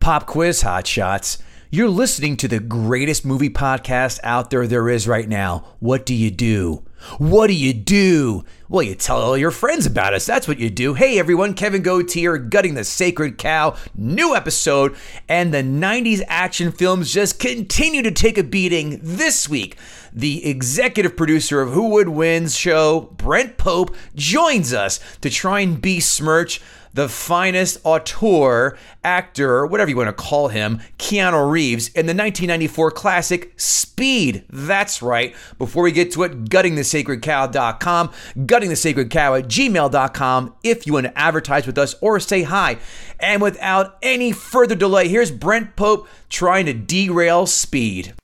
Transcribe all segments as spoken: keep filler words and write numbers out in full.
Pop quiz, hotshots. You're listening to the greatest movie podcast out there there is right now. What do you do? What do you do? Well, you tell all your friends about us. That's what you do. Hey, everyone. Kevin Goat here, Gutting the Sacred Cow. New episode. And the nineties action films just continue to take a beating this week. The executive producer of Who Would Win's show, Brent Pope, joins us to try and besmirch the finest auteur, actor, whatever you want to call him, Keanu Reeves, in the nineteen ninety-four classic Speed. That's right. Before we get to it, gutting the sacred cow dot com, gutting the sacred cow at gmail dot com if you want to advertise with us or say hi. And without any further delay, here's Brent Pope trying to derail Speed.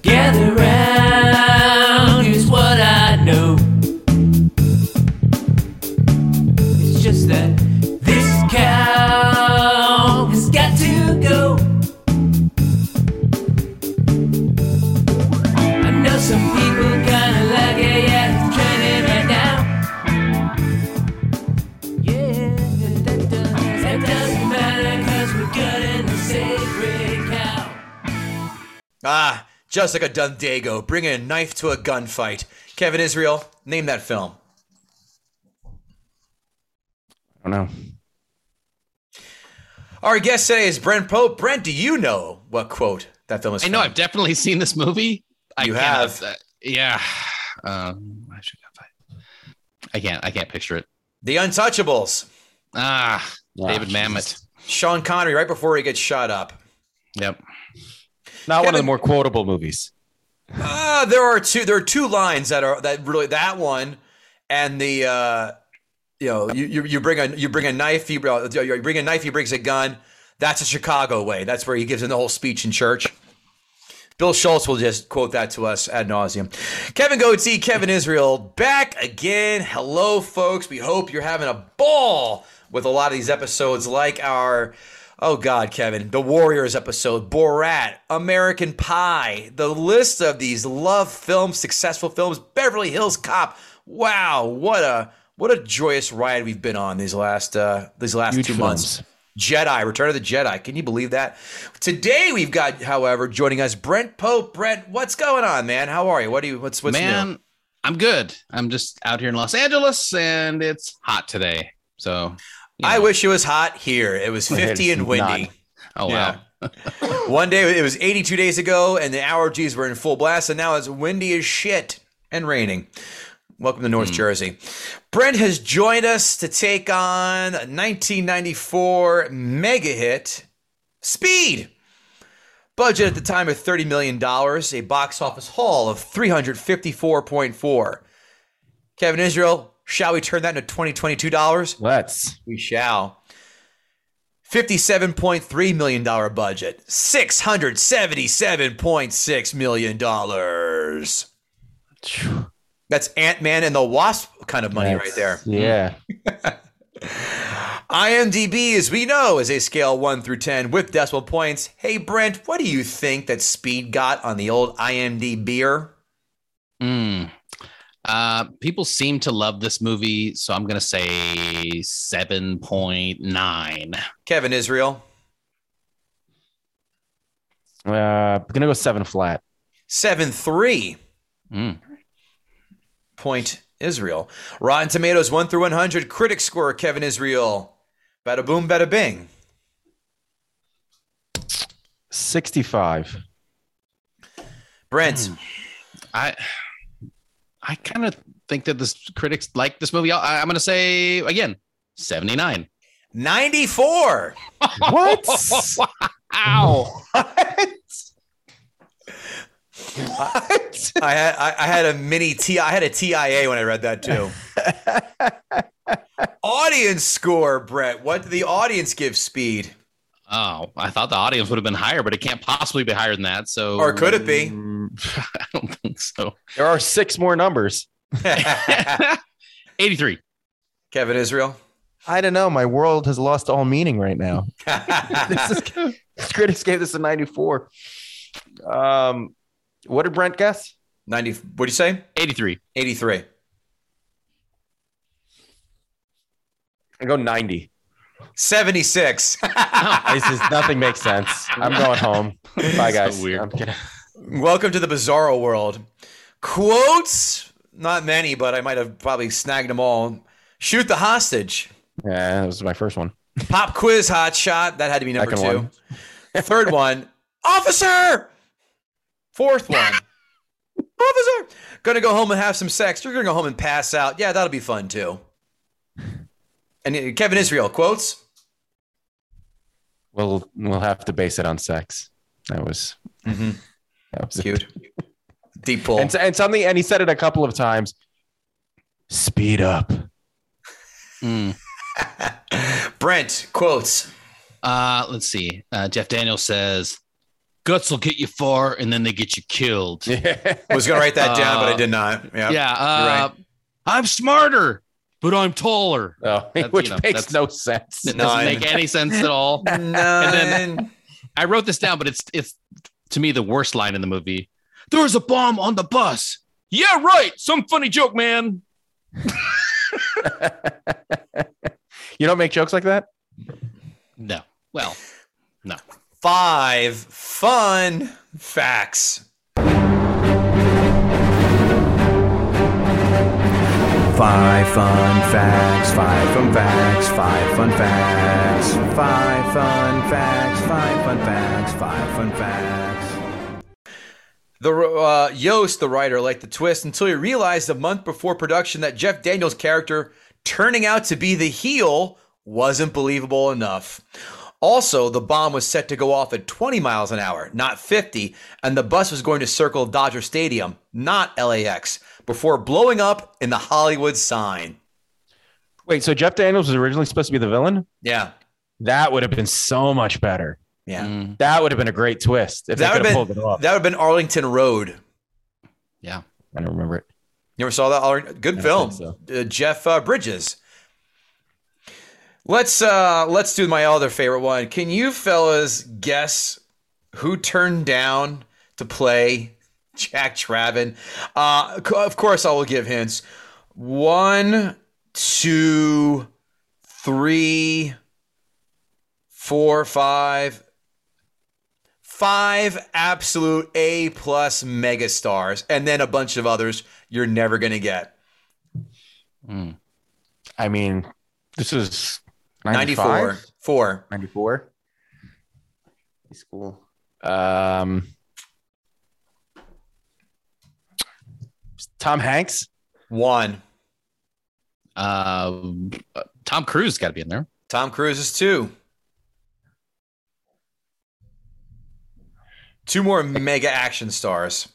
Gather round, here's what I know. That this cow has got to go. I know some people kinda like it, yeah, it's trending right now. Yeah, that does, that doesn't matter, cause we're gutting the sacred cow. Ah, just like a Dundago, bringing a knife to a gunfight. Kevin Israel, name that film. I don't know. Our guest today is Brent Pope. Brent, do you know what quote that film is from? I know. I've definitely seen this movie. I you have? Uh, yeah. Um, I, should I can't. I can't picture it. The Untouchables. Ah, yeah. David Mamet. Sean Connery right before he gets shot up. Yep. Not Kevin, one of the more quotable movies. Uh, there are two. There are two lines that are that really that one and the. Uh, You know, you you bring a you bring a knife. He you bring a knife. He brings a gun. That's a Chicago way. That's where he gives in the whole speech in church. Bill Schultz will just quote that to us ad nauseum. Kevin Goatee, Kevin Israel, back again. Hello, folks. We hope you're having a ball with a lot of these episodes, like our oh god, Kevin, the Warriors episode, Borat, American Pie, the list of these love films, successful films, Beverly Hills Cop. Wow, what a What a joyous ride we've been on these last uh, these last Huge two films. months. Jedi, Return of the Jedi. Can you believe that? Today we've got, however, joining us Brent Pope. Brent, what's going on, man? How are you? What do you? What's what's man, new? I'm good. I'm just out here in Los Angeles, and it's hot today. So you know. I wish it was hot here. It was fifty and windy. Not. Oh yeah. Wow! One day it was eighty-two days ago, and the allergies were in full blast, and now it's windy as shit and raining. Welcome to North mm. Jersey. Brent has joined us to take on a nineteen ninety-four mega hit, Speed. Budget at the time of thirty million dollars, a box office haul of three hundred fifty-four point four. Kevin Israel, shall we turn that into twenty twenty-two dollars? Let's. We shall. fifty-seven point three million dollars budget, six hundred seventy-seven point six million dollars. That's Ant-Man and the Wasp kind of money. That's, right there. Yeah. IMDb, as we know, is a scale one through ten with decimal points. Hey, Brent, what do you think that Speed got on the old IMDb-er? Mm. Uh, people seem to love this movie, so I'm going to say seven point nine. Kevin Israel? Uh, I'm going to go seven flat. seven point three. Mm. Point Israel. Rotten Tomatoes one through one hundred. Critic score Kevin Israel. Bada boom, bada bing. sixty-five. Brent, I I kind of think that the critics like this movie. I, I'm going to say, again, seventy-nine. ninety-four. What? Wow. What? What? I, I had I had a mini T I had a T I A when I read that too. Audience score, Brett. What did the audience give Speed? Oh, I thought the audience would have been higher, but it can't possibly be higher than that. So, or could it be? I don't think so. There are six more numbers. eighty-three. Kevin Israel. I don't know. My world has lost all meaning right now. This is, critics gave this a ninety-four. Um, what did Brent guess? ninety. What did you say? eighty-three. eighty-three. I go ninety. seventy-six. No. This is, nothing makes sense. I'm going home. Bye, guys. So weird. I'm kidding. Welcome to the bizarro world. Quotes, not many, but I might have probably snagged them all. Shoot the hostage. Yeah, that was my first one. Pop quiz, hot shot. That had to be number Second two. One. Third one, officer. Fourth one, officer. Gonna go home and have some sex. You're gonna go home and pass out. Yeah, that'll be fun too. And Kevin Israel, quotes. We'll we'll have to base it on sex. That was mm-hmm. that was cute. It. Deep pull. And, and something, and he said it a couple of times. Speed up. Mm. Brent, quotes. Uh, let's see. Uh, Jeff Daniels says, guts will get you far and then they get you killed. Yeah. I was going to write that down, uh, but I did not. Yeah. yeah uh, right. I'm smarter, but I'm taller. Oh, that, which you know, makes no sense. It doesn't None. make any sense at all. None. And then I wrote this down, but it's, it's to me the worst line in the movie. There was a bomb on the bus. Yeah, right. Some funny joke, man. You don't make jokes like that? No. Well, no. Five fun facts. Five fun facts. Five fun facts. Five fun facts. Five fun facts. Five fun facts. Five fun facts. The uh, Yost, the writer, liked the twist until he realized a month before production that Jeff Daniels' character turning out to be the heel wasn't believable enough. Also, the bomb was set to go off at twenty miles an hour, not fifty, and the bus was going to circle Dodger Stadium, not L A X, before blowing up in the Hollywood sign. Wait, so Jeff Daniels was originally supposed to be the villain? Yeah. That would have been so much better. Yeah. Mm. That would have been a great twist if that they could have been, pulled it off. That would have been Arlington Road. Yeah. I don't remember it. You ever saw that? Good film. So. Uh, Jeff uh, Bridges. Let's uh, let's do my other favorite one. Can you fellas guess who turned down to play Jack Traven? Uh, of course, I will give hints. One, two, three, four, five. Five absolute A-plus megastars, and then a bunch of others you're never going to get. Mm. I mean, this is ninety-four. Four. ninety-four? He's cool. Um, Tom Hanks? One. Uh, Tom Cruise got to be in there. Tom Cruise is two. Two more mega action stars,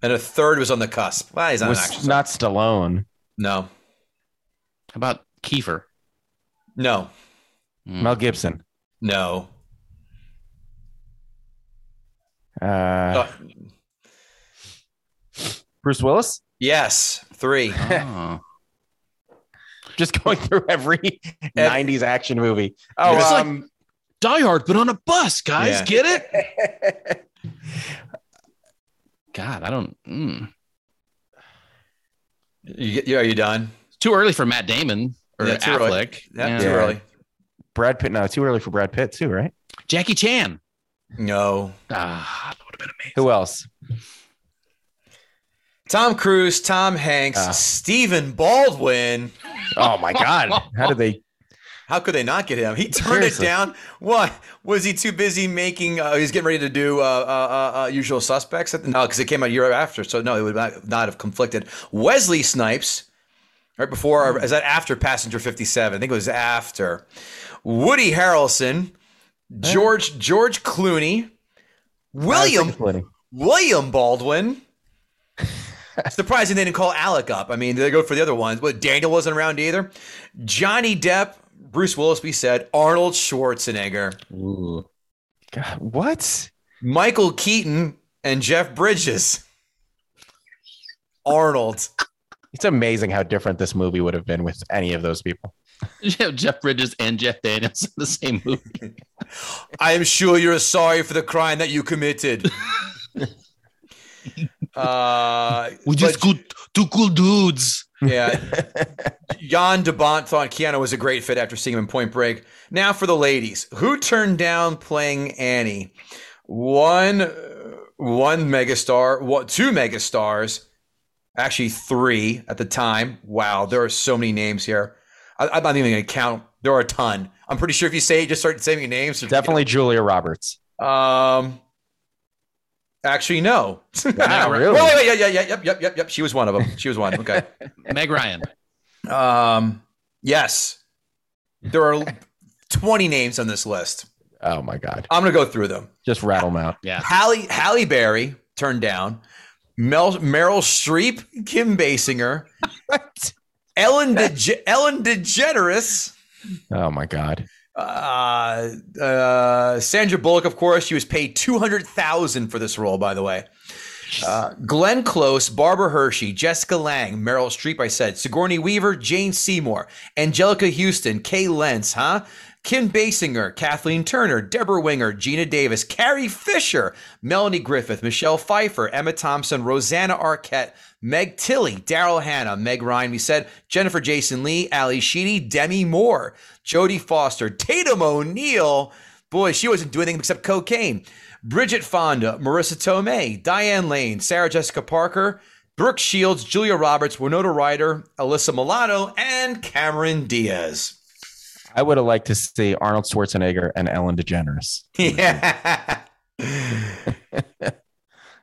and a third was on the cusp. Well, he's not was an action star. Not Stallone. No. How about Kiefer? No. Mel Gibson? No. Uh, oh. Bruce Willis? Yes, three. Oh. Just going through every nineties action movie. Oh, it's um, like. Die Hard, but on a bus, guys. Yeah. Get it? God, I don't. Mm. You, you, are you done? It's too early for Matt Damon or yeah, Affleck. Yeah, yeah. Too early. Brad Pitt. No, too early for Brad Pitt too, right? Jackie Chan. No. Ah, that would have been amazing. Who else? Tom Cruise, Tom Hanks, uh. Stephen Baldwin. Oh my God! How did they? How could they not get him? He turned Seriously. it down. What? Was he too busy making uh, – he was getting ready to do uh, uh, uh, Usual Suspects? No, because it came out a year after, so no, it would not, not have conflicted. Wesley Snipes right before – or is that after Passenger fifty-seven? I think it was after. Woody Harrelson, George George Clooney, William William Baldwin. Surprising they didn't call Alec up. I mean, they go for the other ones. But Daniel wasn't around either. Johnny Depp, Bruce Willis, we said. Arnold Schwarzenegger. Ooh. God, what? Michael Keaton and Jeff Bridges. Arnold. It's amazing how different this movie would have been with any of those people. You have Jeff Bridges and Jeff Daniels in the same movie. I am sure you're sorry for the crime that you committed. Uh, We're just good, two cool dudes. Yeah. Jan DeBont thought Keanu was a great fit after seeing him in Point Break. Now for the ladies. Who turned down playing Annie? One, one megastar, what, two megastars, actually three at the time. Wow, there are so many names here. I, I'm not even going to count. There are a ton. I'm pretty sure if you say it, just start saying your names. Definitely Julia Roberts. Um... Actually, no. Wow, really? Well, wait, wait, yeah, yeah, yeah, yep, yep, yep, yep. She was one of them. She was one. Okay. Meg Ryan. Um. Yes. There are twenty names on this list. Oh my God. I'm gonna go through them. Just rattle them out. Yeah. Halle Halle Berry turned down. Mel, Meryl Streep, Kim Basinger, Ellen De, Ellen DeGeneres. Oh my God. Uh, uh, Sandra Bullock, of course, she was paid two hundred thousand dollars for this role, by the way. Uh, Glenn Close, Barbara Hershey, Jessica Lange, Meryl Streep, I said, Sigourney Weaver, Jane Seymour, Angelica Houston, Kay Lentz, huh? Kim Basinger, Kathleen Turner, Deborah Winger, Gina Davis, Carrie Fisher, Melanie Griffith, Michelle Pfeiffer, Emma Thompson, Rosanna Arquette, Meg Tilly, Daryl Hannah, Meg Ryan, we said, Jennifer Jason Leigh, Ali Sheedy, Demi Moore, Jodie Foster, Tatum O'Neal. Boy, she wasn't doing anything except cocaine. Bridget Fonda, Marissa Tomei, Diane Lane, Sarah Jessica Parker, Brooke Shields, Julia Roberts, Winona Ryder, Alyssa Milano, and Cameron Diaz. I would have liked to see Arnold Schwarzenegger and Ellen DeGeneres. Yeah.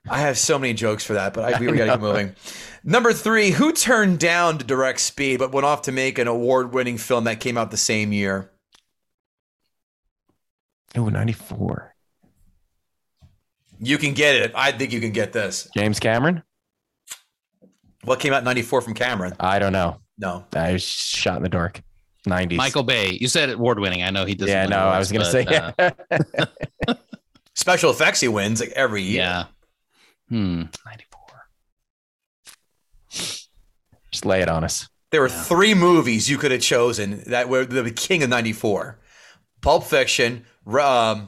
I have so many jokes for that, but I, we, we got to keep moving. Number three, who turned down to direct Speed but went off to make an award-winning film that came out the same year? Oh, ninety-four. You can get it. I think you can get this. James Cameron? What came out in ninety-four from Cameron? I don't know. No. I was shot in the dark. nineties. Michael Bay. You said award-winning. I know he doesn't. Yeah, no, awards, I was going to say. Yeah. Uh, special effects he wins like every year. Yeah. Hmm. ninety-four. Just lay it on us. There were yeah. three movies you could have chosen that were the king of ninety-four. Pulp Fiction, um,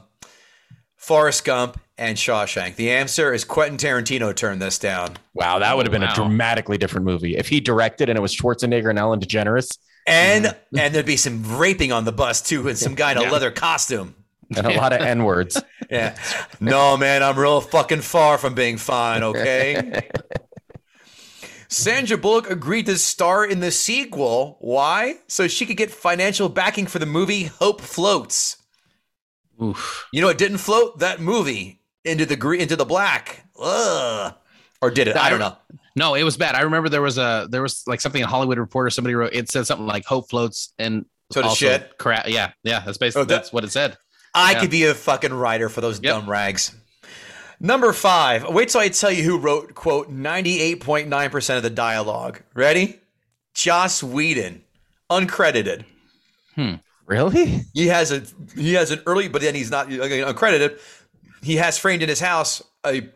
Forrest Gump, and Shawshank. The answer is Quentin Tarantino turned this down. Wow, that would have been wow. a dramatically different movie. If he directed and it was Schwarzenegger and Ellen DeGeneres. And mm-hmm. and there'd be some raping on the bus, too, with some guy in a yeah. leather costume. And a lot of N-words. Yeah. No, man, I'm real fucking far from being fine, okay? Sandra Bullock agreed to star in the sequel. Why? So she could get financial backing for the movie Hope Floats. Oof. You know, it didn't float that movie into the green, into the black. Ugh. Or did it? I don't know. No, it was bad. I remember there was a there was like something in Hollywood Reporter. Somebody wrote it said something like "Hope floats" and so did shit. Crap. Yeah, yeah. That's basically oh, that, that's what it said. I yeah. could be a fucking writer for those yep. dumb rags. Number five. Wait till I tell you who wrote quote ninety-eight point nine percent of the dialogue. Ready? Joss Whedon, uncredited. Hmm. Really? He has a he has an early, but then he's not uncredited. He has framed in his house a.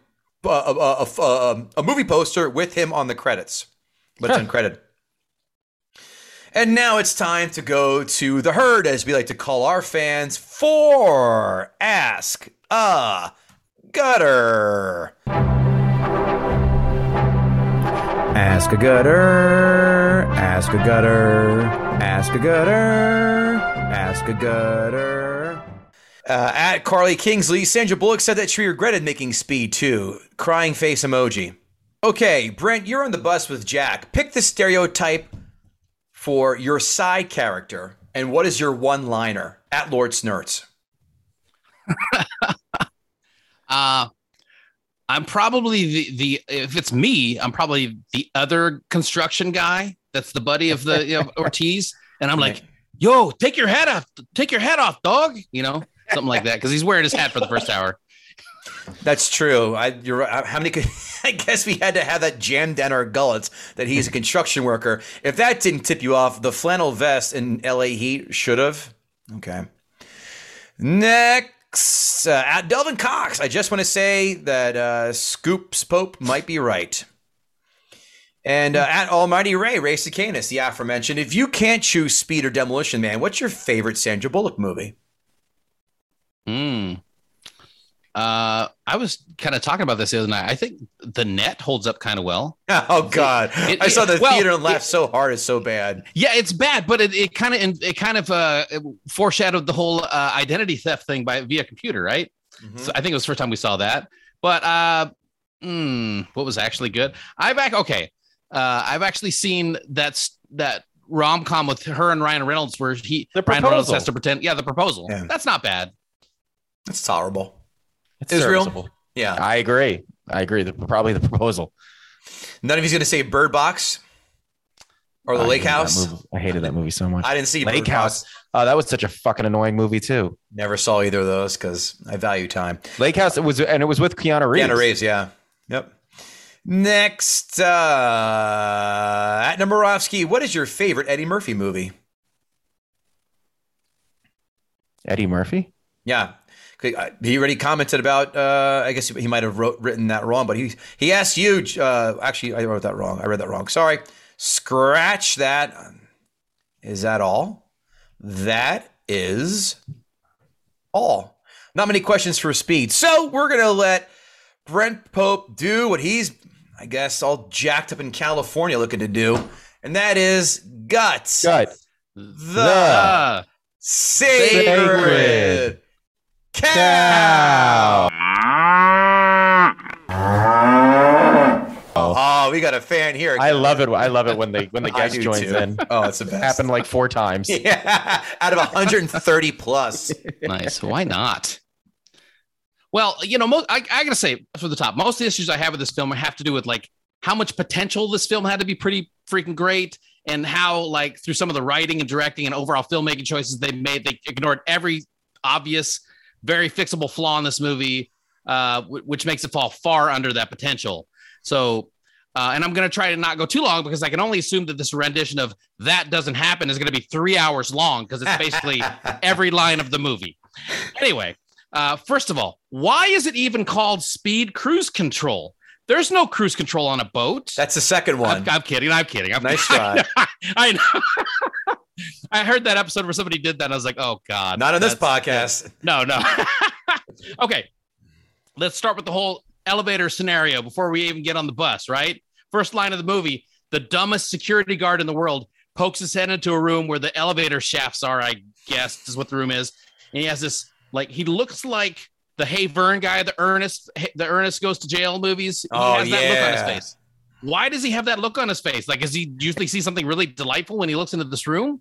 A, a, a, a movie poster with him on the credits, but it's uncredited. And now it's time to go to the herd, as we like to call our fans, for Ask a Gutter. Ask a Gutter, Ask a Gutter, Ask a Gutter, Ask a Gutter. Uh, at Carly Kingsley, Sandra Bullock said that she regretted making Speed two. Crying face emoji. Okay, Brent, you're on the bus with Jack. Pick the stereotype for your side character And what is your one-liner at Lord Snurts? uh, I'm probably the, the, if it's me, I'm probably the other construction guy. That's the buddy of the you know, Ortiz. And I'm like, yo, take your head off. Take your head off, dog. You know, something like that. Cause he's wearing his hat for the first hour. That's true. I, you're right. How many? Could, I guess we had to have that jammed down our gullets that he's a construction worker. If that didn't tip you off, the flannel vest in L A Heat should have. Okay. Next, uh, at Delvin Cox. I just want to say that uh, Scoops Pope might be right. And uh, at Almighty Ray, Ray Sicanus, the aforementioned. If you can't choose Speed or Demolition Man, what's your favorite Sandra Bullock movie? Hmm. Uh, I was kind of talking about this the other night. I think The Net holds up kind of well. Oh God, it, it, I saw the it, theater well, and laughed it, so hard. It's so bad. Yeah, it's bad, but it kind of it kind of uh, foreshadowed the whole uh, identity theft thing by via computer, right? Mm-hmm. So I think it was the first time we saw that. But uh, mm, what was actually good? I've ac- okay. Uh, I've actually seen that's that rom com with her and Ryan Reynolds where he Ryan Reynolds has to pretend. Yeah, The Proposal. Yeah. That's not bad. That's tolerable. It's Israel. Yeah, I agree. I agree. The, probably The Proposal. None of you's going to say Bird Box or The I Lake House. I hated that movie so much. I didn't see Lake Bird House. Box. Oh, that was such a fucking annoying movie too. Never saw either of those because I value time. Lake House. It was, and it was with Keanu Reeves. Keanu Reeves. Yeah. Yep. Next, uh, at Nemirovsky, what is your favorite Eddie Murphy movie? Eddie Murphy. Yeah. He already commented about, uh, I guess he might have wrote, written that wrong, but he he asked you, uh, actually, I wrote that wrong. I read that wrong. Sorry. Scratch that. Is that all? That is all. Not many questions for Speed. So we're going to let Brent Pope do what he's, I guess, all jacked up in California looking to do, and that is guts. Gut. The, the sacred. sacred. Cow. Oh, we got a fan here. I love it. I love it when they when the guest joins too. in. Oh, it's the best. It happened like four times. Yeah, out of one hundred thirty plus. Nice. Why not? Well, you know, most, I, I gotta say for the top, most of the issues I have with this film have to do with like how much potential this film had to be pretty freaking great, and how like through some of the writing and directing and overall filmmaking choices they made, they ignored every obvious. Very fixable flaw in this movie, uh, w- which makes it fall far under that potential. So, uh, and I'm going to try to not go too long because I can only assume that this rendition of That Doesn't Happen is going to be three hours long because it's basically every line of the movie. Anyway, uh, first of all, why is it even called Speed Cruise Control? There's no cruise control on a boat. That's the second one. I'm, I'm kidding. I'm kidding. I'm, nice try. I know. I know. I heard that episode where somebody did that, and I was like, oh, God. Not on this podcast. No, no. Okay. Let's start with the whole elevator scenario before we even get on the bus, right? First line of the movie, the dumbest security guard in the world pokes his head into a room where the elevator shafts are, I guess, is what the room is. And he has this, like, he looks like the Hey Vern guy, the Ernest, the Ernest Goes to Jail movies. He oh, has that yeah. look on his face. Why does he have that look on his face? Like, does he usually see something really delightful when he looks into this room?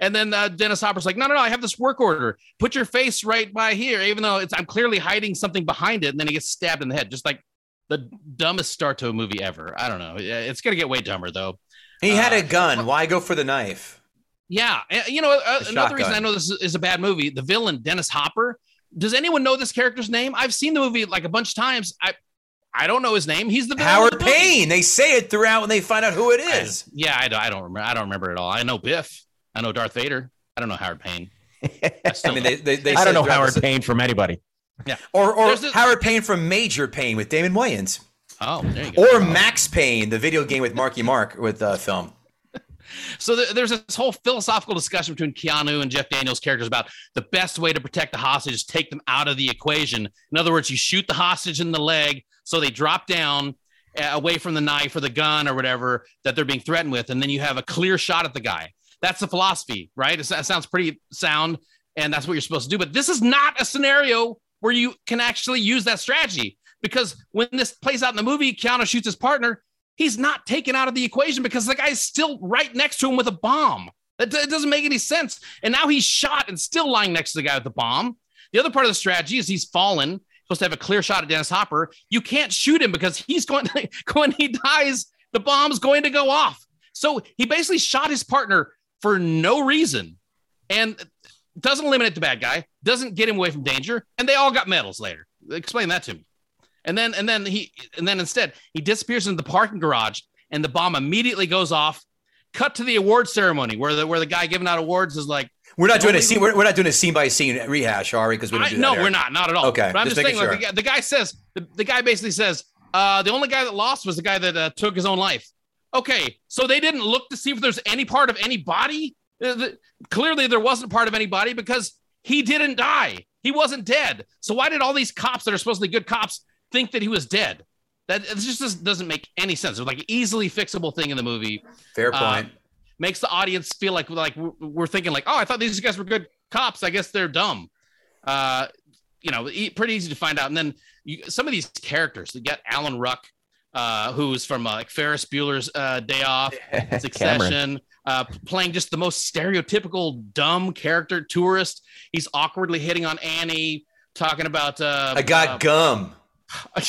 And then uh, Dennis Hopper's like, no, no, no, I have this work order. Put your face right by here, even though it's I'm clearly hiding something behind it. And then he gets stabbed in the head, just like the dumbest start to a movie ever. I don't know. It's going to get way dumber, though. He uh, had a gun. Why go for the knife? Yeah. You know, uh, another reason I know this is a bad movie, the villain, Dennis Hopper. Does anyone know this character's name? I've seen the movie like a bunch of times. I I don't know his name. He's the Howard the Payne. They say it throughout when they find out who it is. I, yeah, I don't, I don't remember. I don't remember at all. I know Biff. I know Darth Vader. I don't know Howard Payne. I, I mean, they, they, they I don't know Howard the... Payne from anybody. Yeah, or or this... Howard Payne from Major Payne with Damon Wayans. Oh, there you go. Or Max Payne, the video game with Marky Mark with uh, film. So th- there's this whole philosophical discussion between Keanu and Jeff Daniels' characters about the best way to protect the hostage is take them out of the equation. In other words, you shoot the hostage in the leg so they drop down uh, away from the knife or the gun or whatever that they're being threatened with, and then you have a clear shot at the guy. That's the philosophy, right? It sounds pretty sound, and that's what you're supposed to do. But this is not a scenario where you can actually use that strategy because when this plays out in the movie, Keanu shoots his partner. He's not taken out of the equation because the guy's still right next to him with a bomb. That it doesn't make any sense. And now he's shot and still lying next to the guy with the bomb. The other part of the strategy is he's fallen. He's supposed to have a clear shot at Dennis Hopper. You can't shoot him because he's going to, when he dies, the bomb's going to go off. So he basically shot his partner for no reason and doesn't eliminate the bad guy, doesn't get him away from danger. And they all got medals later. Explain that to me. And then, and then he, and then instead he disappears into the parking garage and the bomb immediately goes off. Cut to the award ceremony where the, where the guy giving out awards is like, we're not doing a scene. We're, we're not doing a scene by scene rehash, are we? Because we don't do that. No, here. We're not, not at all. Okay. But I'm just, just saying, sure. like, the, the guy says, the, the guy basically says, uh, the only guy that lost was the guy that uh, took his own life. Okay. So they didn't look to see if there's any part of anybody. Uh, the, clearly there wasn't part of anybody because he didn't die. He wasn't dead. So why did all these cops that are supposedly good cops think that he was dead? That it just doesn't make any sense. It was like an easily fixable thing in the movie. Fair point. Uh, makes the audience feel like like we're thinking like, oh, I thought these guys were good cops. I guess they're dumb. Uh, you know, e- pretty easy to find out. And then you, some of these characters. You got Alan Ruck, uh, who's from uh, like Ferris Bueller's uh, Day Off, Succession, uh, playing just the most stereotypical dumb character, tourist. He's awkwardly hitting on Annie, talking about uh, I got uh, gum.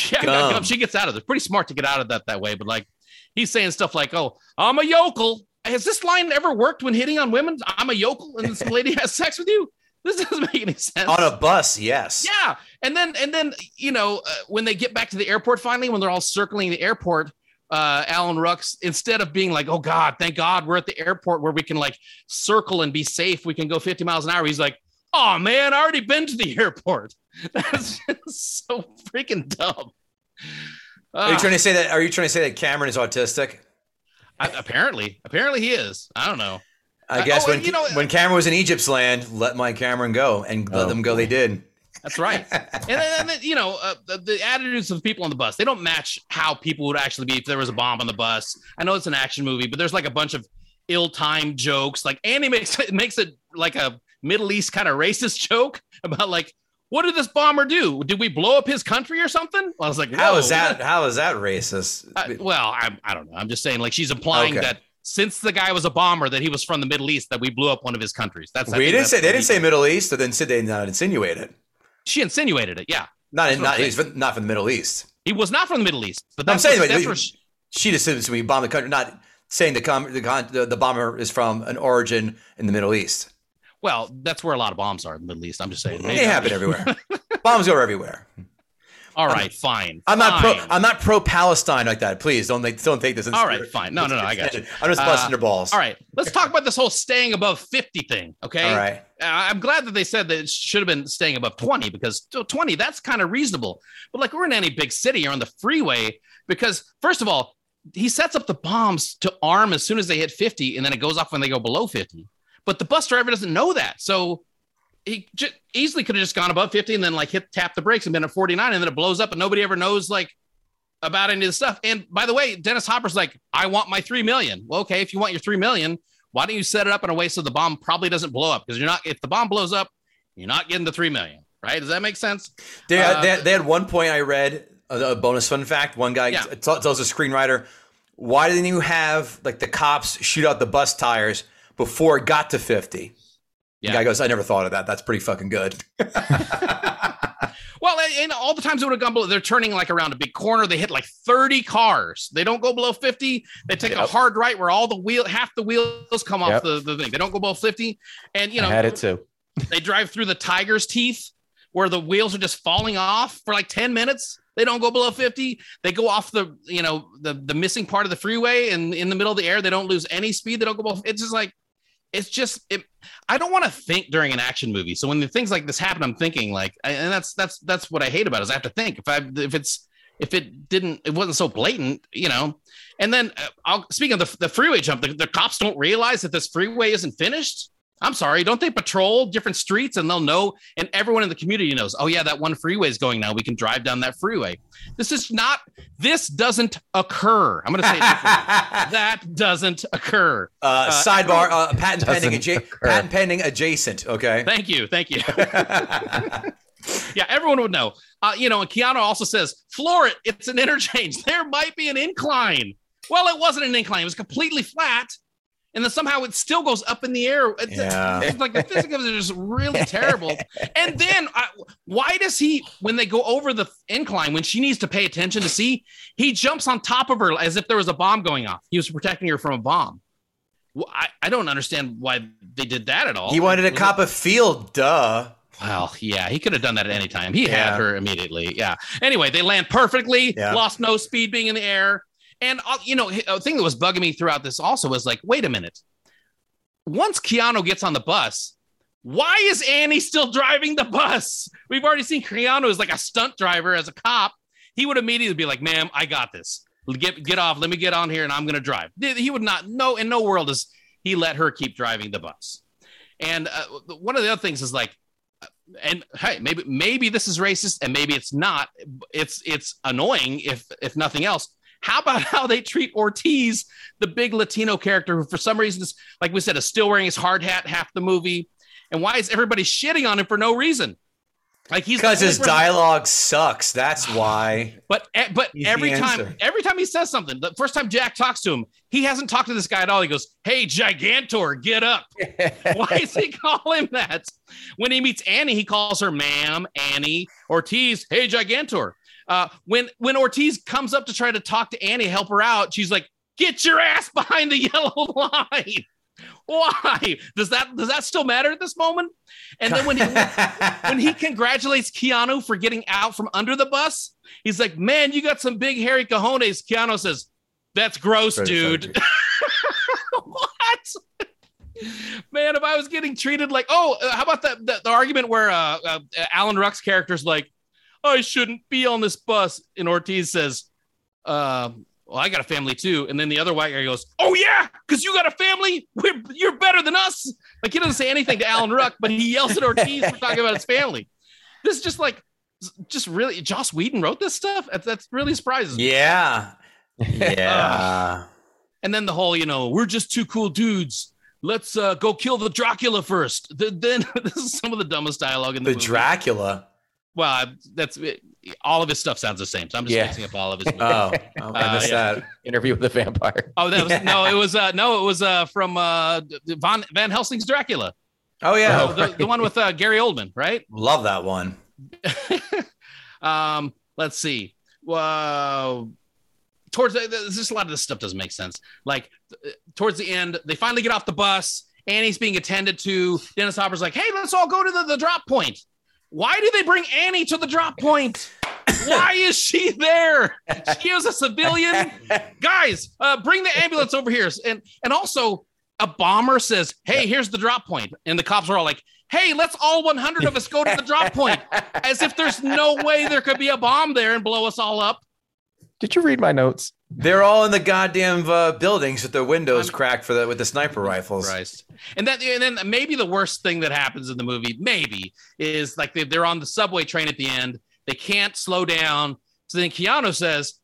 Yeah, gum. She gets out of it. Pretty smart to get out of that that way. But like, he's saying stuff like, "Oh, I'm a yokel." Has this line ever worked when hitting on women? I'm a yokel, and this lady has sex with you. This doesn't make any sense. On a bus, yes. Yeah, and then and then you know uh, when they get back to the airport finally, when they're all circling the airport, uh, Alan Ruck's, instead of being like, "Oh God, thank God we're at the airport where we can like circle and be safe, we can go fifty miles an hour," he's like, "Oh man, I already been to the airport." That's just so freaking dumb. Uh, are you trying to say that? Are you trying to say that Cameron is autistic? I, apparently, apparently he is. I don't know. I guess oh, when you know, when Cameron was in Egypt's land, let my Cameron go, and let oh, them go. They did. That's right. and, then, and then you know uh, the, the attitudes of the people on the bus, they don't match how people would actually be if there was a bomb on the bus. I know it's an action movie, but there's like a bunch of ill-timed jokes. Like Andy makes it makes it like a Middle East kind of racist joke about like, what did this bomber do? Did we blow up his country or something? Well, I was like, how is that? How is that racist? Uh, well, I, I don't know. I'm just saying, like, she's implying okay. that since the guy was a bomber, that he was from the Middle East, that we blew up one of his countries. That's we didn't say they didn't say Middle East, so then said they not insinuate it. She insinuated it, yeah. Not in, not he's from, not from the Middle East. He was not from the Middle East, but that's I'm saying that's we, she, she just said we bombed the country. Not saying the, com, the the the bomber is from an origin in the Middle East. Well, that's where a lot of bombs are in the Middle East. I'm just saying they happen everywhere. Bombs go everywhere. All right, I'm, fine. I'm not fine. pro. I'm not pro Palestine like that. Please don't make, don't take this. All right, fine. No, no, no. I got you. I'm just busting uh, your balls. All right, let's talk about this whole staying above fifty thing. Okay. All right. Uh, I'm glad that they said that it should have been staying above twenty because twenty that's kind of reasonable. But like we're in any big city or on the freeway because first of all, he sets up the bombs to arm as soon as they hit fifty, and then it goes off when they go below fifty. But the bus driver doesn't know that. So he j- easily could have just gone above fifty and then like hit tap the brakes and been at forty-nine and then it blows up and nobody ever knows like about any of the stuff. And by the way, Dennis Hopper's like, I want my three million. Well, okay, if you want your three million, why don't you set it up in a way so the bomb probably doesn't blow up? Because you're not, if the bomb blows up, you're not getting the three million, right? Does that make sense? They, uh, they, they had one point I read, a bonus fun fact. One guy yeah. t- tells a screenwriter, why didn't you have like the cops shoot out the bus tires before it got to fifty? Yeah. The guy goes, I never thought of that. That's pretty fucking good. Well, and all the times it would have gone below, they're turning like around a big corner. They hit like thirty cars. They don't go below fifty. They take yep. a hard right where all the wheel, half the wheels come yep. off the, the thing. They don't go below fifty. And, you know, I had it too. They drive through the tiger's teeth where the wheels are just falling off for like ten minutes. They don't go below fifty. They go off the, you know, the, the missing part of the freeway and in the middle of the air, they don't lose any speed. They don't go below. It's just like, It's just, it, I don't want to think during an action movie. So when the things like this happen, I'm thinking like, and that's, that's, that's what I hate about it is I have to think if I, if it's, if it didn't, it wasn't so blatant, you know, and then I'll speak of the, the freeway jump. The, the cops don't realize that this freeway isn't finished. I'm sorry. Don't they patrol different streets and they'll know, and everyone in the community knows, oh yeah, that one freeway is going now. We can drive down that freeway. This is not, this doesn't occur. I'm going to say it that doesn't occur. Uh, uh, sidebar, everyone, uh, patent, pending adja- patent pending adjacent. Okay. Thank you. Thank you. Yeah. Everyone would know, uh, you know, and Keanu also says, floor it. It's an interchange. There might be an incline. Well, it wasn't an incline. It was completely flat. and then somehow it still goes up in the air. It's, yeah. it's like the physics of it is just really terrible. And then I, why does he, when they go over the incline, when she needs to pay attention to see, he jumps on top of her as if there was a bomb going off. He was protecting her from a bomb. Well, I, I don't understand why they did that at all. He wanted to cop a field, duh. Well, yeah, he could have done that at any time. He yeah. had her immediately. Yeah. Anyway, they land perfectly. Yeah. Lost no speed being in the air. And, you know, a thing that was bugging me throughout this also was like, wait a minute. Once Keanu gets on the bus, why is Annie still driving the bus? We've already seen Keanu as like a stunt driver, as a cop. He would immediately be like, ma'am, I got this. Get, get off. Let me get on here and I'm going to drive. He would not know. In no world is he let her keep driving the bus. And uh, one of the other things is like, and hey, maybe maybe this is racist and maybe it's not. It's it's annoying if if nothing else. How about how they treat Ortiz, the big Latino character, who for some reason is, like we said, is still wearing his hard hat half the movie. And why is everybody shitting on him for no reason? Like he's because his dialogue sucks. That's why. But but he's every time every time he says something, the first time Jack talks to him, he hasn't talked to this guy at all. He goes, "Hey, Gigantor, get up." Why does he call him that? When he meets Annie, he calls her ma'am, Annie. Ortiz, "Hey, Gigantor." Uh, when when Ortiz comes up to try to talk to Annie, help her out, she's like, "Get your ass behind the yellow line." Why does that does that still matter at this moment? And then when he when he congratulates Keanu for getting out from under the bus, he's like, "Man, you got some big hairy cojones." Keanu says, "That's gross, gross dude." What? Man, if I was getting treated like, oh, uh, how about that the, the argument where uh, uh, Alan Ruck's character's like, "I shouldn't be on this bus," and Ortiz says, uh, "Well, I got a family too." And then the other white guy goes, "Oh yeah, because you got a family? We're, you're better than us." Like he doesn't say anything to Alan Ruck, but he yells at Ortiz for talking about his family. This is just like, just really, Joss Whedon wrote this stuff? That's, that's really surprising. Yeah. Yeah. Uh, and then the whole, you know, we're just two cool dudes. Let's uh, go kill the Dracula first. The, then this is some of the dumbest dialogue in the, the movie. The Dracula. Well, that's it. All of his stuff sounds the same, so I'm just yeah. mixing up all of his movies. Oh, oh I missed uh, yeah. that Interview with the Vampire. Oh, that was yeah. no, it was uh, no, it was uh, from uh, Von, Van Helsing's Dracula. Oh yeah, oh, the, right. the one with uh, Gary Oldman, right? Love that one. um, let's see. Whoa. Towards the, just a lot of this stuff doesn't make sense. Like towards the end, they finally get off the bus. Annie's being attended to. Dennis Hopper's like, "Hey, let's all go to the, the drop point." Why did they bring Annie to the drop point? Why is she there? She was a civilian. Guys, uh, bring the ambulance over here. And and also a bomber says, "Hey, here's the drop point." And the cops are all like, "Hey, let's all one hundred of us go to the drop point." As if there's no way there could be a bomb there and blow us all up. Did you read my notes? They're all in the goddamn uh, buildings with their windows I'm, cracked for the, with the sniper rifles. Christ. And that, and then maybe the worst thing that happens in the movie, maybe, is like they, they're on the subway train at the end. They can't slow down. So then Keanu says,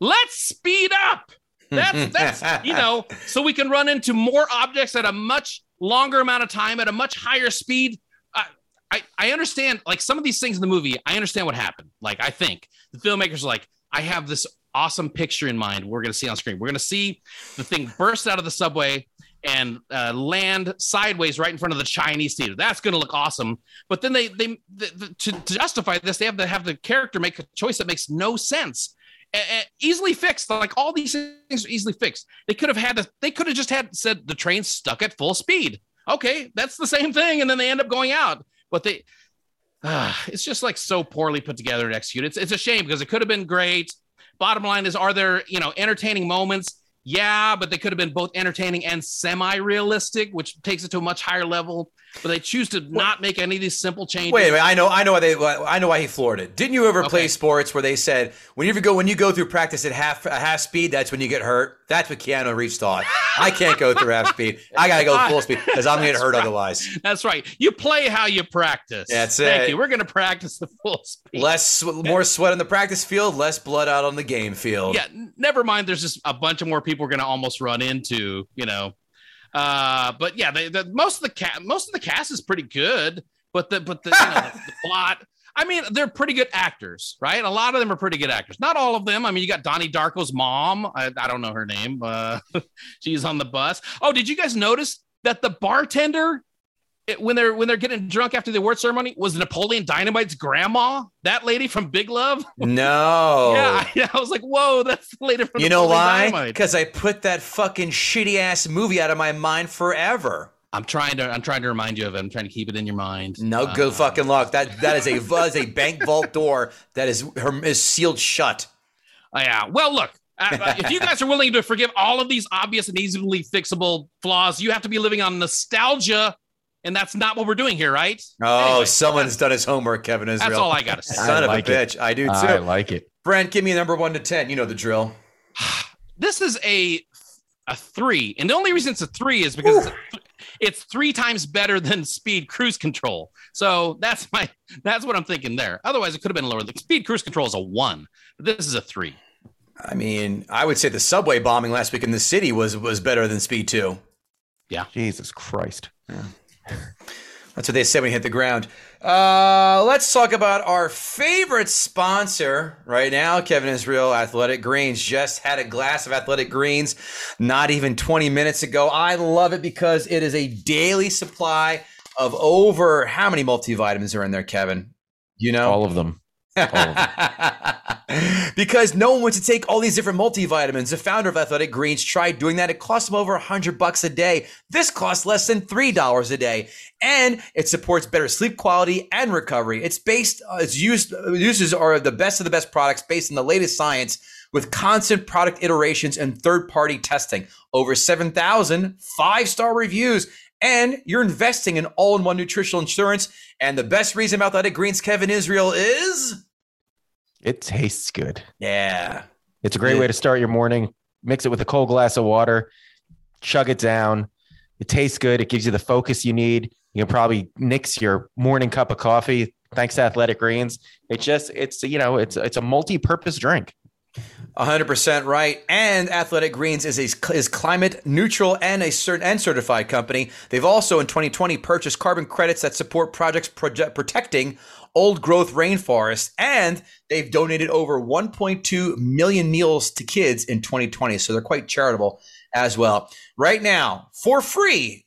"Let's speed up." That's that's you know, so we can run into more objects at a much longer amount of time at a much higher speed. I I, I understand like some of these things in the movie. I understand what happened. Like I think the filmmakers are like, I have this awesome picture in mind we're going to see on screen. We're going to see the thing burst out of the subway and uh, land sideways right in front of the Chinese theater. That's going to look awesome. But then they, they, the, the, to, to justify this, they have to have the character make a choice that makes no sense. And, and easily fixed. Like all these things are easily fixed. They could have had, a, they could have just had said the train stuck at full speed. Okay. That's the same thing. And then they end up going out, but they, uh, it's just like so poorly put together and executed. It's, it's a shame because it could have been great. Bottom line is, are there, you know, entertaining moments? Yeah, but they could have been both entertaining and semi-realistic, which takes it to a much higher level. But they choose to not make any of these simple changes. Wait a minute, I know, I know why they, I know why he floored it. Didn't you ever okay. play sports where they said when you go when you go through practice at half half speed, that's when you get hurt? That's what Keanu Reeves thought. I can't go through half speed. I gotta go full speed because I'm gonna get hurt right. otherwise. That's right. You play how you practice. That's Thank it. Thank you. We're gonna practice the full speed. Less, more sweat on the practice field, less blood out on the game field. Yeah. Never mind. There's just a bunch of more people we're gonna almost run into. You know. Uh, but yeah, they, the, most of the cast, most of the cast is pretty good, but the, but the, you know, the, the plot, I mean, they're pretty good actors, right? A lot of them are pretty good actors. Not all of them. I mean, you got Donnie Darko's mom. I, I don't know her name. Uh, she's on the bus. Oh, did you guys notice that the bartender, it, when they're when they're getting drunk after the award ceremony, was Napoleon Dynamite's grandma? That lady from Big Love? No. yeah, I, I was like, whoa, that's the lady from you Napoleon know why? Because I put that fucking shitty ass movie out of my mind forever. I'm trying to. I'm trying to remind you of it. I'm trying to keep it in your mind. No uh, good fucking luck. That that is a is a bank vault door that is her is sealed shut. Uh, yeah. Well, look. Uh, if you guys are willing to forgive all of these obvious and easily fixable flaws, you have to be living on nostalgia, and that's not what we're doing here, right? Oh, anyway, someone's done his homework, Kevin Israel. That's all I gotta say. Son like of a it. bitch. I do too. I like it. Brent, give me a number one to ten. You know the drill. This is a a three, and the only reason it's a three is because. It's three times better than Speed Cruise Control. So that's my that's what I'm thinking there. Otherwise, it could have been lower. The Speed Cruise Control is a one. But this is a three. I mean, I would say the subway bombing last week in the city was was better than Speed two. Yeah. Jesus Christ. Yeah. That's what they said when you hit the ground. Uh, let's talk about our favorite sponsor right now, Kevin Israel, Athletic Greens. Just had a glass of Athletic Greens not even twenty minutes ago. I love it because it is a daily supply of over how many multivitamins are in there, Kevin? You know? All of them. All of them. Because no one wants to take all these different multivitamins. The founder of Athletic Greens tried doing that. It cost him over one hundred bucks a day. This costs less than three dollars a day. And it supports better sleep quality and recovery. It's based, uh, its used, uses are the best of the best products based on the latest science with constant product iterations and third-party testing. Over seven thousand five-star reviews. And you're investing in all-in-one nutritional insurance. And the best reason about Athletic Greens, Kevin Israel, is... it tastes good. Yeah. It's a great yeah. way to start your morning. Mix it with a cold glass of water. Chug it down. It tastes good. It gives you the focus you need. You can probably nix your morning cup of coffee. Thanks to Athletic Greens. It's just, it's, you know, it's it's a multi-purpose drink. one hundred percent right. And Athletic Greens is a, is climate neutral and a cert, and certified company. They've also in twenty twenty purchased carbon credits that support projects proje- protecting old growth rainforests, and they've donated over one point two million meals to kids in twenty twenty. So they're quite charitable as well. Right now, for free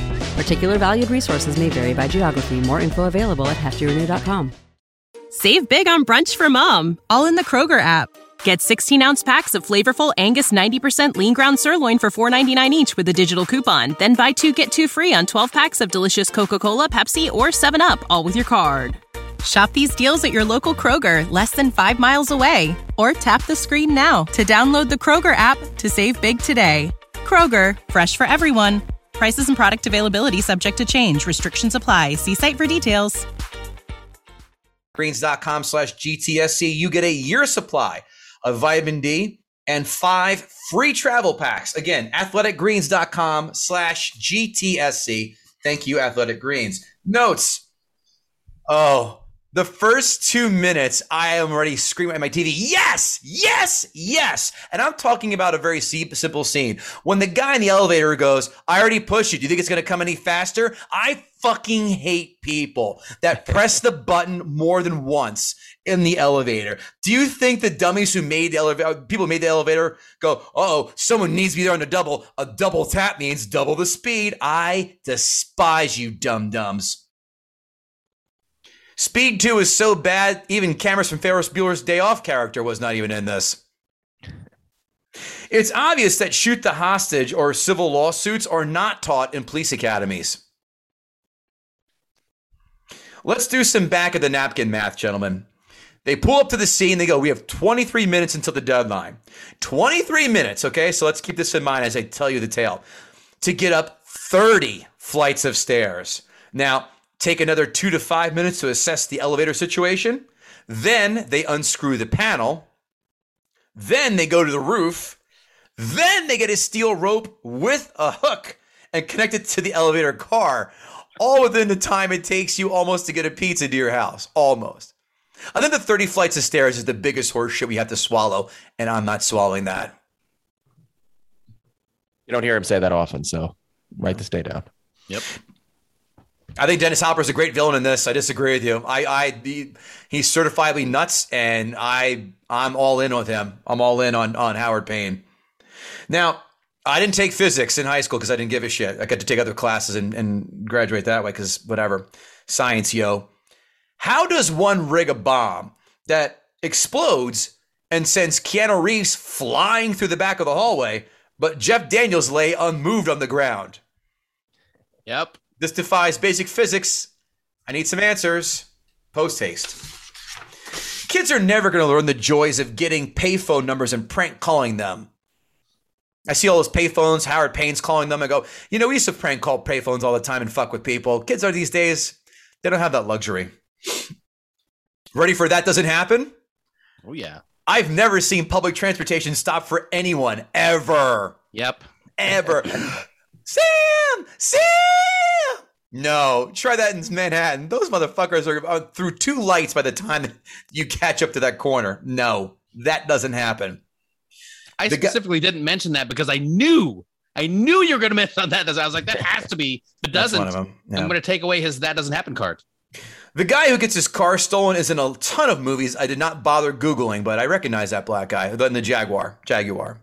Particular valued resources may vary by geography. More info available at hefty renew dot com. Save big on brunch for mom, all in the Kroger app. Get sixteen-ounce packs of flavorful Angus ninety percent lean ground sirloin for four ninety-nine each with a digital coupon. Then buy two, get two free on twelve packs of delicious Coca-Cola, Pepsi, or seven up, all with your card. Shop these deals at your local Kroger, less than five miles away. Or tap the screen now to download the Kroger app to save big today. Kroger, fresh for everyone. Prices and product availability subject to change. Restrictions apply. See site for details. Greens.com slash G T S C. You get a year supply of vitamin D and five free travel packs. Again, athletic greens dot com slash G T S C. Thank you, Athletic Greens. Notes. Oh. The first two minutes, I am already screaming at my T V, yes, yes, yes. And I'm talking about a very simple scene. When the guy in the elevator goes, I already pushed you. Do you think it's going to come any faster? I fucking hate people that press the button more than once in the elevator. Do you think the dummies who made the elevator, people made the elevator go, uh-oh, someone needs to be there on a double. A double tap means double the speed. I despise you dum-dums. Speed two is so bad, even cameras from Ferris Bueller's Day Off character was not even in this. It's obvious that shoot the hostage or civil lawsuits are not taught in police academies. Let's do some back of the napkin math, gentlemen. They pull up to the scene. They go, we have twenty-three minutes until the deadline. twenty-three minutes, okay? So let's keep this in mind as I tell you the tale. To get up thirty flights of stairs. Now, take another two to five minutes to assess the elevator situation. Then they unscrew the panel. Then they go to the roof. Then they get a steel rope with a hook and connect it to the elevator car, all within the time it takes you almost to get a pizza to your house. Almost. I think the thirty flights of stairs is the biggest horseshit we have to swallow, and I'm not swallowing that. You don't hear him say that often, so write this day down. Yep. I think Dennis Hopper's a great villain in this. I disagree with you. I, I, he, he's certifiably nuts, and I, I'm all in with him. I'm all in on, on Howard Payne. Now, I didn't take physics in high school because I didn't give a shit. I got to take other classes and, and graduate that way because whatever. Science, yo. How does one rig a bomb that explodes and sends Keanu Reeves flying through the back of the hallway, but Jeff Daniels lay unmoved on the ground? Yep. This defies basic physics. I need some answers. Post haste. Kids are never going to learn the joys of getting payphone numbers and prank calling them. I see all those payphones, Howard Payne's calling them. I go, you know, we used to prank call payphones all the time and fuck with people. Kids are these days, they don't have that luxury. Ready for that doesn't happen? Oh, yeah. I've never seen public transportation stop for anyone, ever. Yep. Ever. Sam! Sam! No, try that in Manhattan. Those motherfuckers are, are through two lights by the time you catch up to that corner. No, that doesn't happen. I the specifically guy- didn't mention that because I knew, I knew you were going to mention that. I was like, that has to be, but doesn't. Yeah. I'm going to take away his that doesn't happen card. The guy who gets his car stolen is in a ton of movies. I did not bother Googling, but I recognize that black guy in the Jaguar. Jaguar.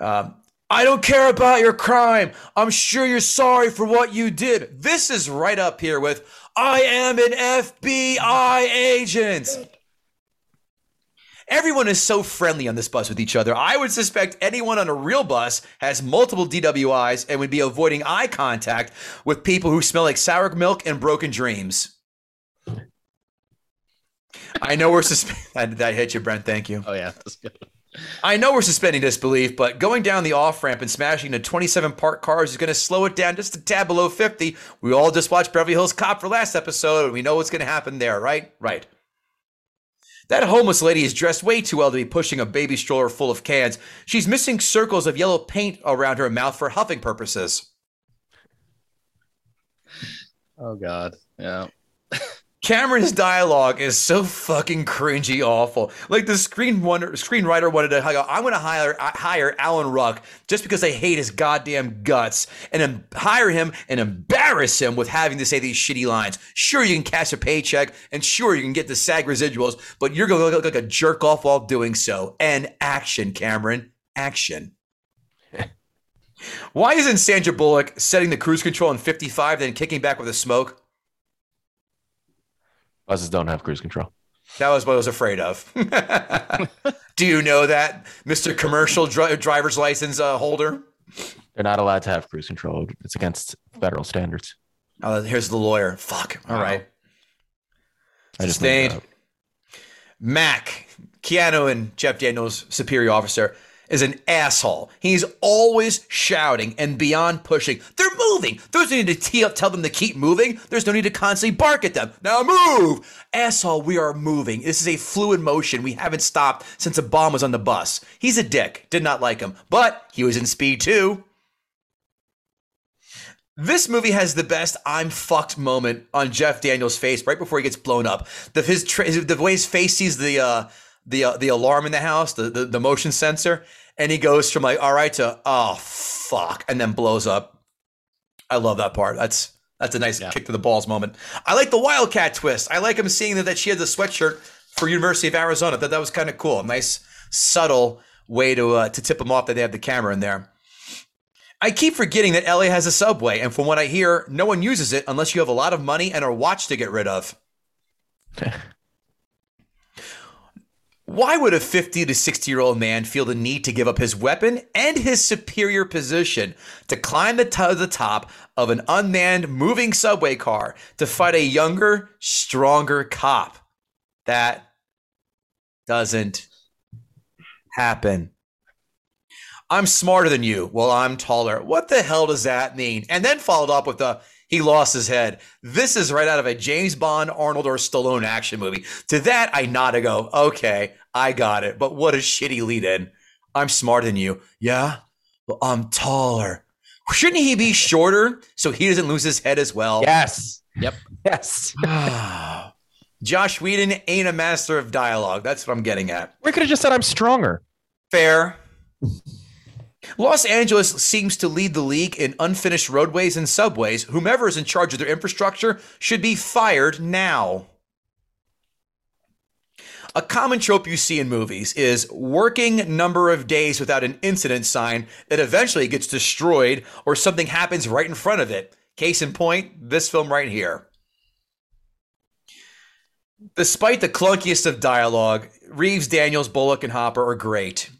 Um, I don't care about your crime. I'm sure you're sorry for what you did. This is right up here with, I am an F B I agent. Everyone is so friendly on this bus with each other. I would suspect anyone on a real bus has multiple D W Is and would be avoiding eye contact with people who smell like sour milk and broken dreams. I know we're suspending. That hit you, Brent. Thank you. Oh, yeah. That's good. I know we're suspending disbelief, but going down the off-ramp and smashing into twenty-seven parked cars is going to slow it down just a tad below fifty. We all just watched Beverly Hills Cop for last episode, and we know what's going to happen there, right? Right. That homeless lady is dressed way too well to be pushing a baby stroller full of cans. She's missing circles of yellow paint around her mouth for huffing purposes. Oh, God. Yeah. Cameron's dialogue is so fucking cringy awful. Like the screen wonder, screenwriter wanted to go, I'm going to hire hire Alan Ruck just because I hate his goddamn guts and em- hire him and embarrass him with having to say these shitty lines. Sure, you can cash a paycheck and sure, you can get the SAG residuals, but you're going to look like a jerk off while doing so. And action, Cameron. Action. Why isn't Sandra Bullock setting the cruise control in fifty-five then kicking back with a smoke? Buses don't have cruise control. That was what I was afraid of. Do you know that, Mister Commercial dri- Driver's License uh, holder? They're not allowed to have cruise control. It's against federal standards. Oh, here's the lawyer. Fuck. All wow. right. I just Sustained. Mac, Keanu and Jeff Daniels' superior officer, is an asshole. He's always shouting and beyond pushing. They're moving. There's no need to tee up, tell them to keep moving. There's no need to constantly bark at them. Now move. Asshole, we are moving. This is a fluid motion. We haven't stopped since a bomb was on the bus. He's a dick. Did not like him. But he was in Speed two. This movie has the best I'm fucked moment on Jeff Daniels' face right before he gets blown up. The, his, the way his face sees the... Uh, The, uh, the alarm in the house, the, the the motion sensor, and he goes from like all right to oh fuck, and then blows up. I love that part. That's that's a nice yeah. kick to the balls moment. I like the Wildcat twist. I like him seeing that, that she had the sweatshirt for University of Arizona. I thought that was kind of cool. A nice subtle way to uh, to tip him off that they have the camera in there. I keep forgetting that L A has a subway, and from what I hear, no one uses it unless you have a lot of money and a watch to get rid of. Why would a fifty to sixty-year-old man feel the need to give up his weapon and his superior position to climb the, to- the top of an unmanned moving subway car to fight a younger, stronger cop? That doesn't happen. I'm smarter than you. Well, I'm taller. What the hell does that mean? And then followed up with the, he lost his head. This is right out of a James Bond, Arnold, or Stallone action movie. To that, I nod and go, okay, I got it, but what a shitty lead-in. I'm smarter than you. Yeah? Well, I'm taller. Shouldn't he be shorter so he doesn't lose his head as well? Yes. Yep. Yes. Josh Whedon ain't a master of dialogue. That's what I'm getting at. We could have just said I'm stronger. Fair. Los Angeles seems to lead the league in unfinished roadways and subways. Whomever is in charge of their infrastructure should be fired now. A common trope you see in movies is working number of days without an incident sign that eventually gets destroyed or something happens right in front of it. Case in point, this film right here. Despite the clunkiest of dialogue, Reeves, Daniels, Bullock, and Hopper are great.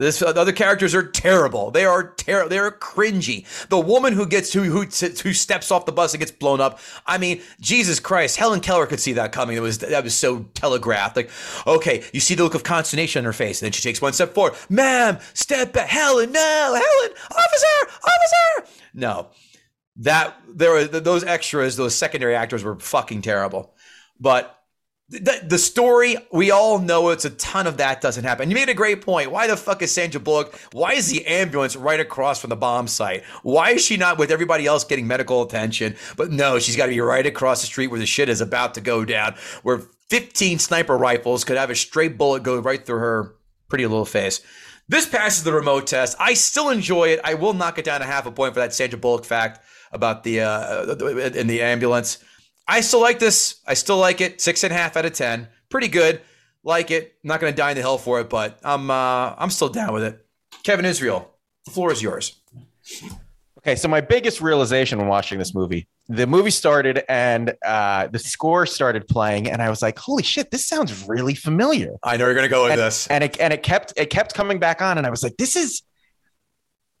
This, the other characters are terrible. They are ter- They are cringy. The woman who gets who who who steps off the bus and gets blown up. I mean, Jesus Christ, Helen Keller could see that coming. It was that was so telegraphed. Like, okay, you see the look of consternation on her face, and then she takes one step forward. Ma'am, step back. Helen, no, Helen, officer, officer. No, that there were those extras, those secondary actors were fucking terrible, but. The, the story, we all know it's a ton of that doesn't happen. You made a great point. Why the fuck is Sandra Bullock? Why is the ambulance right across from the bomb site? Why is she not with everybody else getting medical attention? But no, she's got to be right across the street where the shit is about to go down, where fifteen sniper rifles could have a stray bullet go right through her pretty little face. This passes the remote test. I still enjoy it. I will knock it down a half a point for that Sandra Bullock fact about the uh, in the ambulance. I still like this. I still like it. Six and a half out of ten. Pretty good. Like it. Not going to die in the hell for it, but I'm uh, I'm still down with it. Kevin Israel, the floor is yours. Okay, so my biggest realization when watching this movie, the movie started and uh, the score started playing, and I was like, "Holy shit, this sounds really familiar." I know you're going to go with and, this, and it and it kept it kept coming back on, and I was like, "This is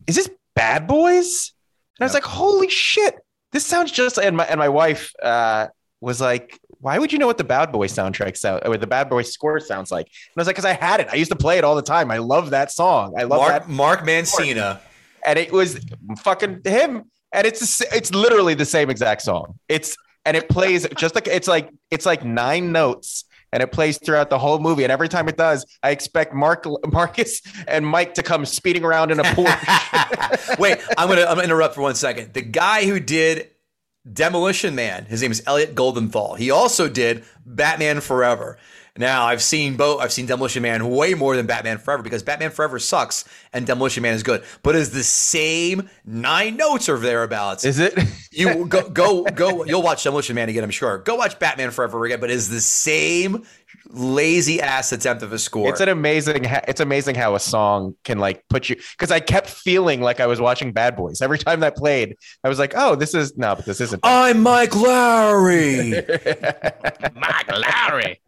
is this Bad Boys?" And I was like, "Holy shit." This sounds just, and my and my wife uh, was like, why would you know what the Bad Boy soundtrack sound or the Bad Boy score sounds like? And I was like, because I had it. I used to play it all the time. I love that song. I love Mark, that. Mark Mancina. And it was fucking him. And it's it's literally the same exact song. It's and it plays just like it's like it's like nine notes. And it plays throughout the whole movie. And every time it does, I expect Mark, Marcus and Mike to come speeding around in a Porsche. Wait, I'm going to I'm gonna interrupt for one second. The guy who did Demolition Man, his name is Elliot Goldenthal. He also did Batman Forever. Now, I've seen both. I've seen Demolition Man way more than Batman Forever because Batman Forever sucks and Demolition Man is good. But it's the same nine notes or thereabouts. Is it? You go, go, go. You'll watch Demolition Man again, I'm sure. Go watch Batman Forever again, but it's the same lazy ass attempt of a score. It's an amazing. It's amazing how a song can like put you. Because I kept feeling like I was watching Bad Boys every time that played. I was like, oh, this is no, but this isn't. I'm Mike Lowry. Mike Lowry.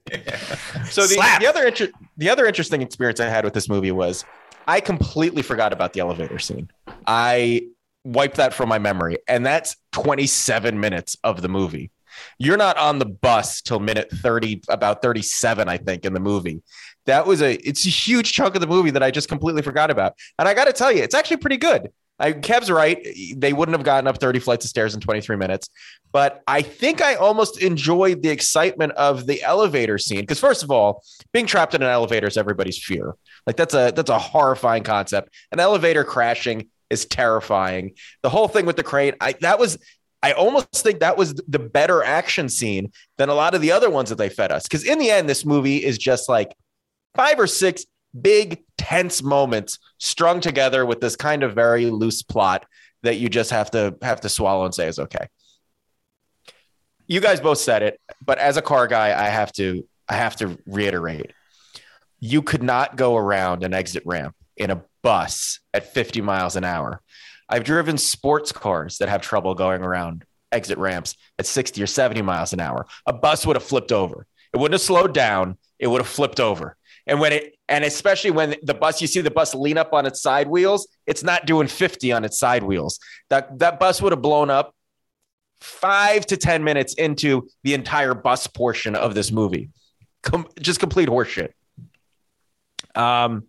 So the, the other inter- the other interesting experience I had with this movie was I completely forgot about the elevator scene. I. Wipe that from my memory. And that's twenty-seven minutes of the movie. You're not on the bus till minute thirty, about thirty-seven, I think, in the movie. That was a, it's a huge chunk of the movie that I just completely forgot about. And I got to tell you, it's actually pretty good. I, Kev's right. They wouldn't have gotten up thirty flights of stairs in twenty-three minutes. But I think I almost enjoyed the excitement of the elevator scene. Because first of all, being trapped in an elevator is everybody's fear. Like that's a, that's a horrifying concept. An elevator crashing is terrifying. The whole thing with the crane, I that was, I almost think that was the better action scene than a lot of the other ones that they fed us. Because in the end, this movie is just like five or six big tense moments strung together with this kind of very loose plot that you just have to have to swallow and say is okay. You guys both said it, but as a car guy, I have to I have to reiterate: you could not go around an exit ramp in a bus at fifty miles an hour. I've driven sports cars that have trouble going around exit ramps at sixty or seventy miles an hour. A bus would have flipped over. It wouldn't have slowed down. It would have flipped over. And when it, and especially when the bus, you see the bus lean up on its side wheels, it's not doing fifty on its side wheels. That, that bus would have blown up five to ten minutes into the entire bus portion of this movie. Com- just complete horseshit. Um,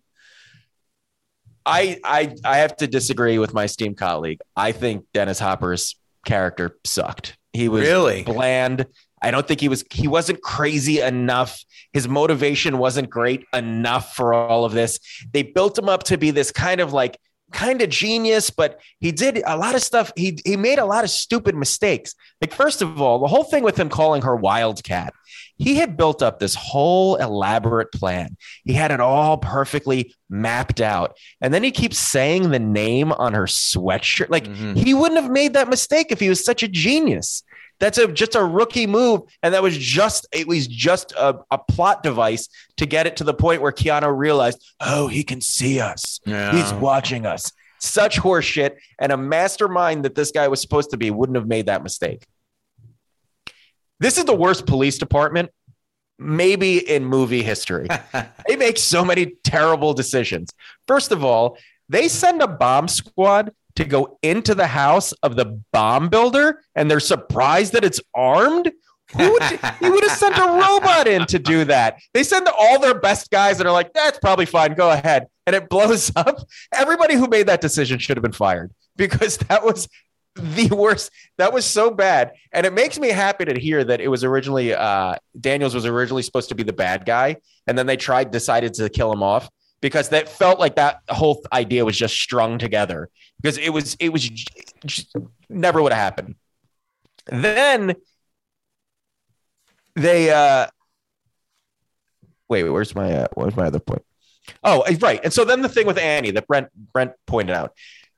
I, I I have to disagree with my esteemed colleague. I think Dennis Hopper's character sucked. He was really bland. I don't think he was, he wasn't crazy enough. His motivation wasn't great enough for all of this. They built him up to be this kind of like, kind of genius, but he did a lot of stuff. He he made a lot of stupid mistakes. Like, first of all, the whole thing with him calling her Wildcat, he had built up this whole elaborate plan. He had it all perfectly mapped out. And then he keeps saying the name on her sweatshirt. Like, mm-hmm. he wouldn't have made that mistake if he was such a genius. That's a, just a rookie move. And that was just, it was just a, a plot device to get it to the point where Keanu realized, oh, he can see us. Yeah. He's watching us. Such horseshit. And a mastermind that this guy was supposed to be wouldn't have made that mistake. This is the worst police department, maybe in movie history. They make so many terrible decisions. First of all, they send a bomb squad to go into the house of the bomb builder, and they're surprised that it's armed. Who would, he would have sent a robot in to do that. They send all their best guys that are like, that's probably fine, go ahead. And it blows up. Everybody who made that decision should have been fired, because that was the worst. That was so bad. And it makes me happy to hear that it was originally, uh, Daniels was originally supposed to be the bad guy, and then they tried, decided to kill him off, because that felt like that whole idea was just strung together, because it was, it was just, never would have happened. Then they, uh, wait, where's my, uh, where's my other point? Oh, right. And so then the thing with Annie that Brent, Brent pointed out,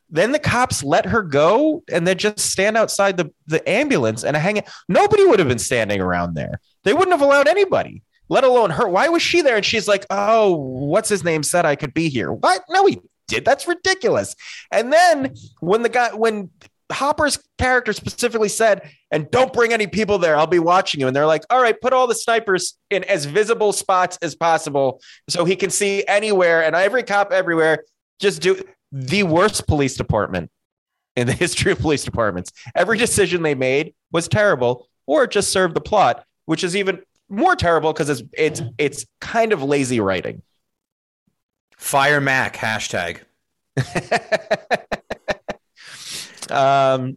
then the cops let her go, and they just stand outside the, the ambulance and hang out. Nobody would have been standing around there. They wouldn't have allowed anybody, let alone her. Why was she there? And she's like, oh, what's his name said I could be here. What? No, he did. That's ridiculous. And then when the guy, when Hopper's character specifically said, and don't bring any people there, I'll be watching you. And they're like, all right, put all the snipers in as visible spots as possible so he can see anywhere. And every cop everywhere, just do the worst police department in the history of police departments. Every decision they made was terrible, or it just served the plot, which is even more terrible because it's it's it's kind of lazy writing. Fire Mac hashtag. um,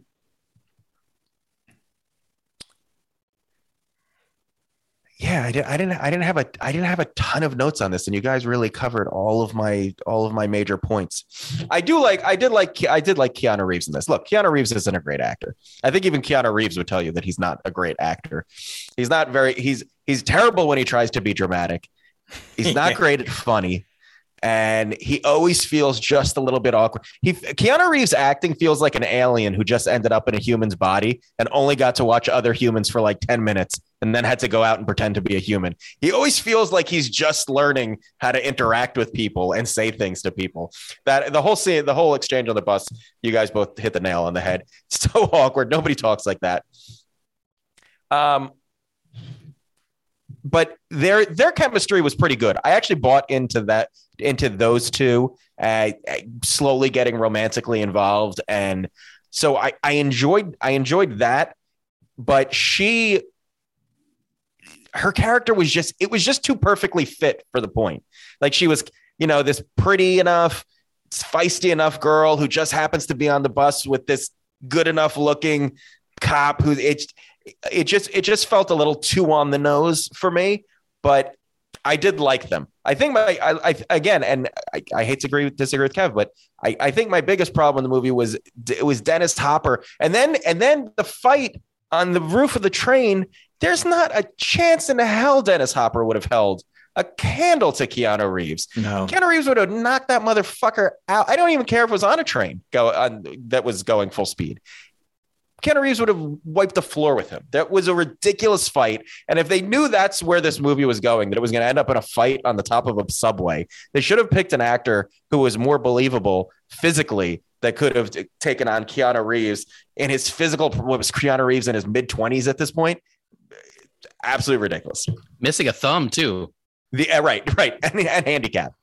yeah, I didn't. I didn't. I didn't have a. I didn't have a ton of notes on this, and you guys really covered all of my all of my major points. I do like. I did like. I did like Keanu Reeves in this. Look, Keanu Reeves isn't a great actor. I think even Keanu Reeves would tell you that he's not a great actor. He's not very. He's he's terrible when he tries to be dramatic. He's not great at funny. And he always feels just a little bit awkward. He, Keanu Reeves acting feels like an alien who just ended up in a human's body and only got to watch other humans for like ten minutes and then had to go out and pretend to be a human. He always feels like he's just learning how to interact with people and say things to people. That the whole scene, the whole exchange on the bus, you guys both hit the nail on the head. So awkward. Nobody talks like that. Um. But their their chemistry was pretty good. I actually bought into that, into those two uh, slowly getting romantically involved, and so I, I enjoyed I enjoyed that. But she, her character was just it was just too perfectly fit for the point. Like, she was, you know, this pretty enough, feisty enough girl who just happens to be on the bus with this good enough looking cop who it's. It just it just felt a little too on the nose for me, but I did like them. I think my I, I again, and I, I hate to agree with, disagree with Kev, but I, I think my biggest problem in the movie was it was Dennis Hopper, and then and then the fight on the roof of the train. There's not a chance in hell Dennis Hopper would have held a candle to Keanu Reeves. No, Keanu Reeves would have knocked that motherfucker out. I don't even care if it was on a train go on that was going full speed. Keanu Reeves would have wiped the floor with him. That was a ridiculous fight. And if they knew that's where this movie was going, that it was going to end up in a fight on the top of a subway, they should have picked an actor who was more believable physically that could have taken on Keanu Reeves in his physical, what was Keanu Reeves in his mid twenties at this point. Absolutely ridiculous. Missing a thumb too. The uh, right, right. And, and handicap.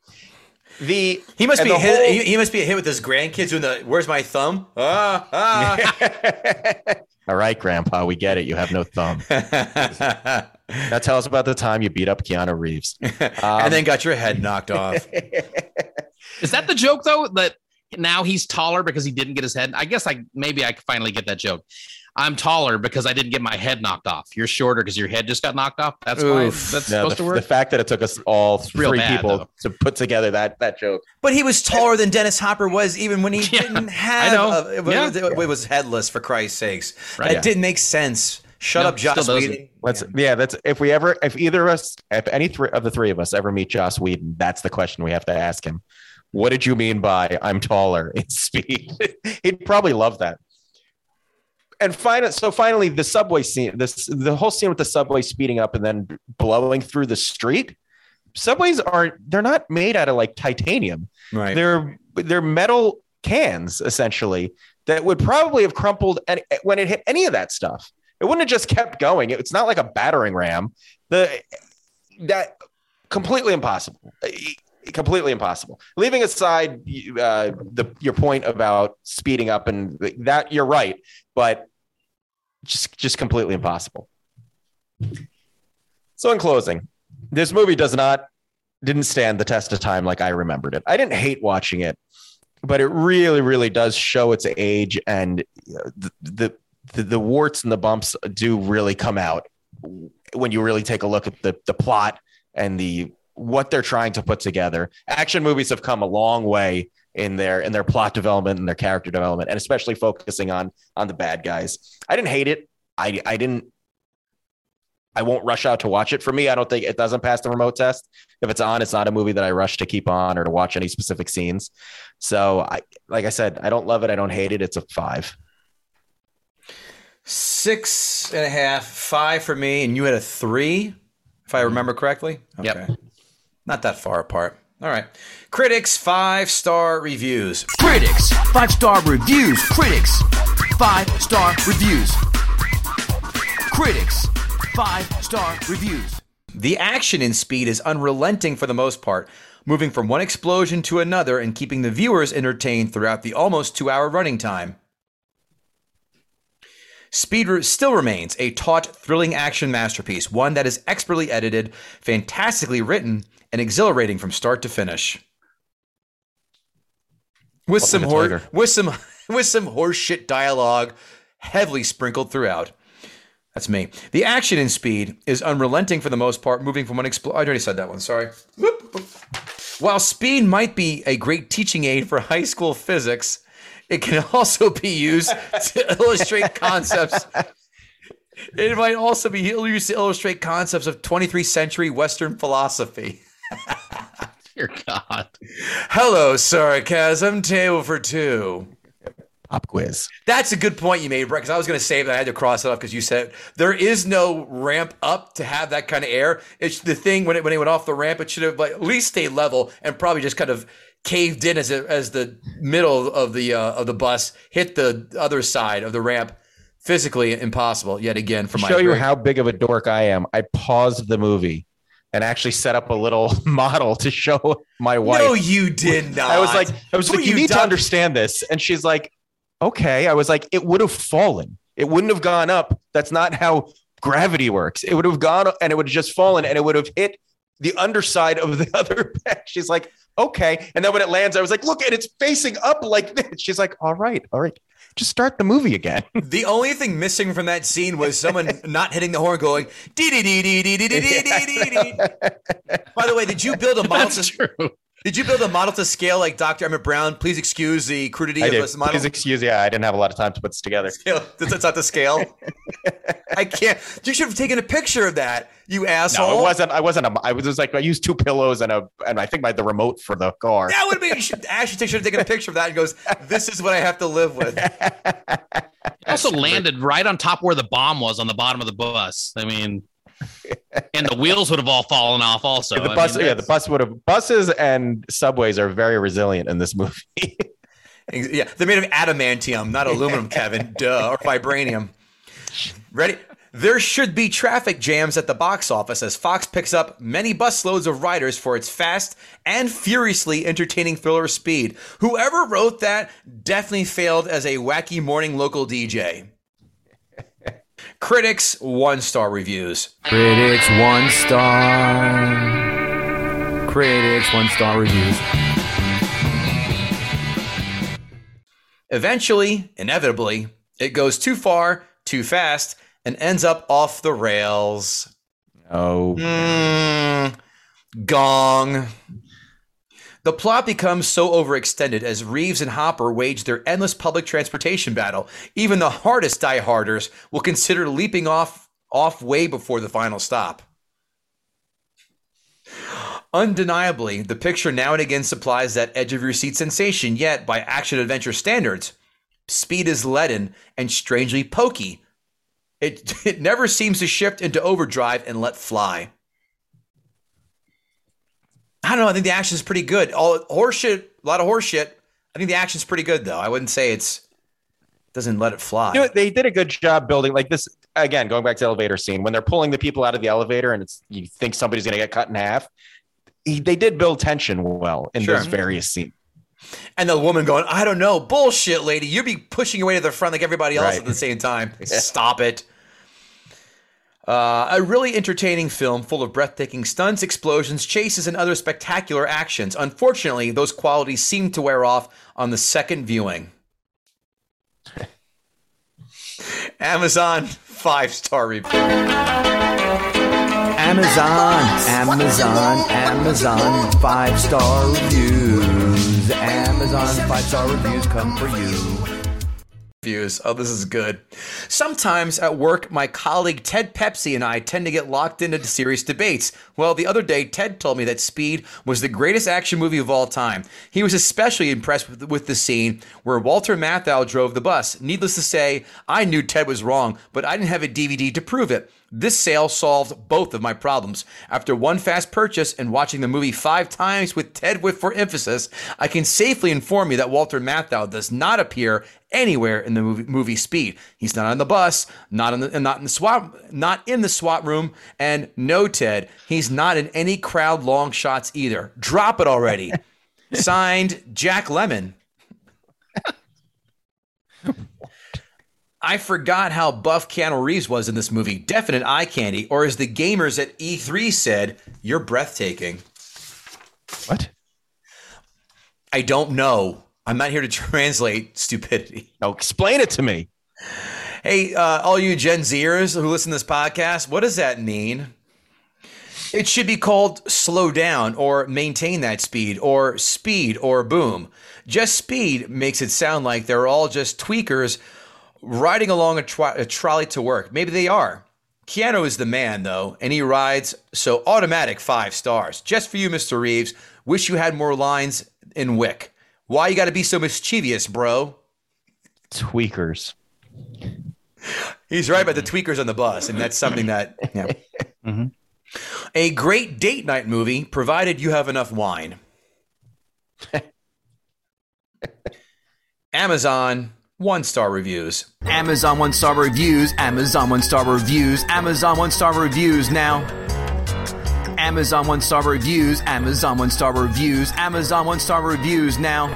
The he must be hit, whole, he, he must be hit with his grandkids doing the where's my thumb? Ah, ah. All right, Grandpa, we get it. You have no thumb. Now tell us about the time you beat up Keanu Reeves um, and then got your head knocked off. Is that the joke though? That now he's taller because he didn't get his head. I guess I maybe I finally get that joke. I'm taller because I didn't get my head knocked off. You're shorter because your head just got knocked off. That's Oof. why that's no, supposed the, to work. The fact that it took us all three bad, people though. to put together that that joke. But he was taller than Dennis Hopper was, even when he yeah, didn't have. I know. A, it, yeah. was, it was headless, for Christ's sakes. Right. That yeah. didn't make sense. Shut no, up, Joss Whedon. Let's, yeah, that's if we ever, if either of us, if any three of the three of us ever meet Joss Whedon, that's the question we have to ask him. What did you mean by I'm taller in Speed? He'd probably love that. And finally, so finally, the subway scene, this the whole scene with the subway speeding up and then blowing through the street. Subways aren't, they're not made out of like titanium. Right. They're they're metal cans essentially that would probably have crumpled any, when it hit any of that stuff. It wouldn't have just kept going. It's not like a battering ram. The that completely impossible, completely impossible. Leaving aside uh, the your point about speeding up and that, you're right, but just just completely impossible. So in closing, this movie does not didn't stand the test of time like I remembered it. I didn't hate watching it, but it really, really does show its age, and the. the The, the warts and the bumps do really come out when you really take a look at the the plot and the what they're trying to put together. Action movies have come a long way in their in their plot development and their character development, and especially focusing on on the bad guys. I didn't hate it. I I didn't. I won't rush out to watch it. For me, I don't think it doesn't pass the remote test. If it's on, it's not a movie that I rush to keep on or to watch any specific scenes. So I like I said, I don't love it. I don't hate it. It's a five. Six and a half, five for me, and you had a three, if I remember correctly. Okay. Yep. Not that far apart. All right. Critics, five-star reviews. Critics, five-star reviews. Critics, five-star reviews. Critics, five-star reviews. The action in Speed is unrelenting for the most part, moving from one explosion to another and keeping the viewers entertained throughout the almost two-hour running time. Speed still remains a taut, thrilling action masterpiece, one that is expertly edited, fantastically written, and exhilarating from start to finish. With some hor- with some with some horseshit dialogue heavily sprinkled throughout. That's me. The action in Speed is unrelenting for the most part, moving from one expl- I already said that one, sorry. Whoop, whoop. While Speed might be a great teaching aid for high school physics, it can also be used to illustrate concepts. It might also be used to illustrate concepts of twenty-first century Western philosophy. Dear God. Hello, sarcasm. Table for two. Pop quiz. That's a good point you made, Brett, because I was going to save that. I had to cross it off because you said it. There is no ramp up to have that kind of air. It's the thing when it when it went off the ramp, it should have like, at least stayed level and probably just kind of caved in as it, as the middle of the uh, of the bus hit the other side of the ramp. Physically impossible yet again. For my show you how big of a dork I am, I paused the movie and actually set up a little model to show my wife. No, you did not. I was like, I was Were like, you, you need done- to understand this, and she's like, okay. I was like, it would have fallen. It wouldn't have gone up. That's not how gravity works. It would have gone and it would have just fallen and it would have hit the underside of the other bench. She's like, okay. And then when it lands, I was like, look, and it's facing up like this. She's like, all right, all right. Just start the movie again. The only thing missing from that scene was someone not hitting the horn going, dee dee dee dee dee dee dee dee dee. By the way, did you build a model? That's to, true. Did you build a model to scale like Doctor Emmett Brown? Please excuse the crudity I of did. This model. Please excuse, yeah, I didn't have a lot of time to put this together. Scale. That's not the scale. I can't. You should have taken a picture of that, you asshole. No, it wasn't. I wasn't. A, I was just like, I used two pillows and a, and I think my the remote for the car. That would be. You should actually should have taken a picture of that and goes, this is what I have to live with. It also landed right on top where the bomb was on the bottom of the bus. I mean. And the wheels would have all fallen off also. The bus, I mean, yeah, the bus would have. Buses and subways are very resilient in this movie. Yeah, they're made of adamantium, not aluminum, Kevin. Duh, or vibranium. Ready? There should be traffic jams at the box office as Fox picks up many busloads of riders for its fast and furiously entertaining thriller Speed. Whoever wrote that definitely failed as a wacky morning local D J. Critics, one-star reviews. Critics, one-star. Critics, one-star reviews. Eventually, inevitably, it goes too far, too fast and ends up off the rails. Oh. Mm, gong. The plot becomes so overextended as Reeves and Hopper wage their endless public transportation battle. Even the hardest dieharders will consider leaping off, off way before the final stop. Undeniably, the picture now and again supplies that edge-of-your-seat sensation, yet, by action-adventure standards, Speed is leaden and strangely pokey. It, it never seems to shift into overdrive and let fly. I don't know. I think the action is pretty good. All horseshit, a lot of horseshit. I think the action is pretty good, though. I wouldn't say it's doesn't let it fly. You know, they did a good job building like this. Again, going back to the elevator scene, when they're pulling the people out of the elevator and it's you think somebody's going to get cut in half. He, they did build tension well in sure. those various scenes. And the woman going, I don't know. Bullshit, lady. You'd be pushing away to the front like everybody else right. at the same time. Yeah. Stop it. Uh, a really entertaining film full of breathtaking stunts, explosions, chases, and other spectacular actions. Unfortunately, those qualities seem to wear off on the second viewing. Amazon five-star review. Amazon, Amazon, Amazon five-star reviews. Amazon five-star reviews come for you. Views. Oh, this is good. Sometimes at work, my colleague Ted Pepsi and I tend to get locked into serious debates. Well, the other day, Ted told me that Speed was the greatest action movie of all time. He was especially impressed with, with the scene where Walter Matthau drove the bus. Needless to say, I knew Ted was wrong, but I didn't have a D V D to prove it. This sale solved both of my problems. After one fast purchase and watching the movie five times with Ted Whit for emphasis, I can safely inform you that Walter Matthau does not appear anywhere in the movie, movie Speed. He's not on the bus, not in the not in the SWAT, not in the SWAT room, and no, Ted, he's not in any crowd long shots either. Drop it already. Signed, Jack Lemmon. I forgot how buff Keanu Reeves was in this movie. Definite eye candy, or as the gamers at E three said, you're breathtaking. What? I don't know. I'm not here to translate stupidity. No, explain it to me. Hey, uh, all you Gen Zers who listen to this podcast, what does that mean? It should be called slow down or maintain that speed or speed or boom. Just speed makes it sound like they're all just tweakers riding along a, tro- a trolley to work. Maybe they are. Keanu is the man, though, and he rides, so automatic five stars. Just for you, Mister Reeves. Wish you had more lines in Wick. Why you got to be so mischievous, bro? Tweakers. He's right about the tweakers on the bus, and that's something that... Yeah. Mm-hmm. A great date night movie, provided you have enough wine. Amazon... one-star reviews. Amazon one-star reviews. Amazon one-star reviews. Amazon one-star reviews now. Amazon one-star reviews. Amazon one-star reviews. Amazon one-star reviews now.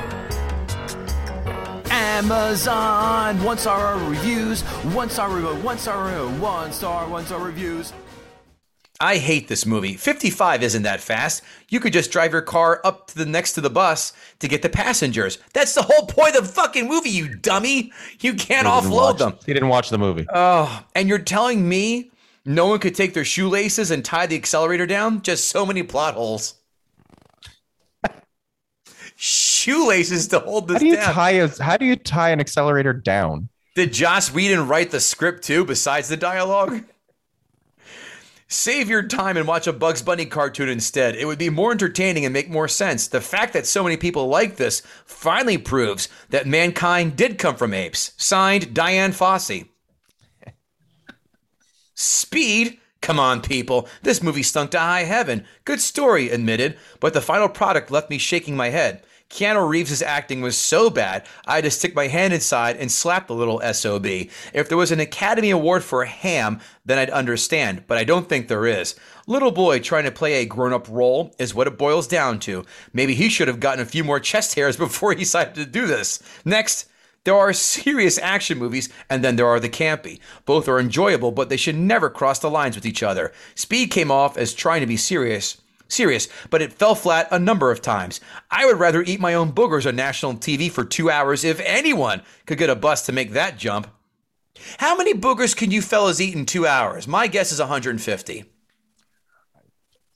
Amazon one-star reviews. One-star review. One-star review. One-star. One-star reviews. I hate this movie. fifty-five isn't that fast. You could just drive your car up to the next to the bus to get the passengers. That's the whole point of the fucking movie, you dummy. You can't offload watch, them. He didn't watch the movie. Oh, and you're telling me no one could take their shoelaces and tie the accelerator down? Just so many plot holes. Shoelaces to hold this how do you down. Tie a, how do you tie an accelerator down? Did Joss Whedon write the script too, besides the dialogue? Save your time and watch a Bugs Bunny cartoon instead. It would be more entertaining and make more sense. The fact that so many people like this finally proves that mankind did come from apes. Signed, Diane Fossey. Speed? Come on, people. This movie stunk to high heaven. Good story, admitted, but the final product left me shaking my head. Keanu Reeves' acting was so bad, I had to stick my hand inside and slap the little S O B. If there was an Academy Award for ham, then I'd understand, but I don't think there is. Little boy trying to play a grown-up role is what it boils down to. Maybe he should have gotten a few more chest hairs before he decided to do this. Next, there are serious action movies, and then there are the campy. Both are enjoyable, but they should never cross the lines with each other. Speed came off as trying to be serious. Serious, but it fell flat a number of times. I would rather eat my own boogers on national T V for two hours if anyone could get a bus to make that jump. How many boogers can you fellas eat in two hours? My guess is one hundred fifty.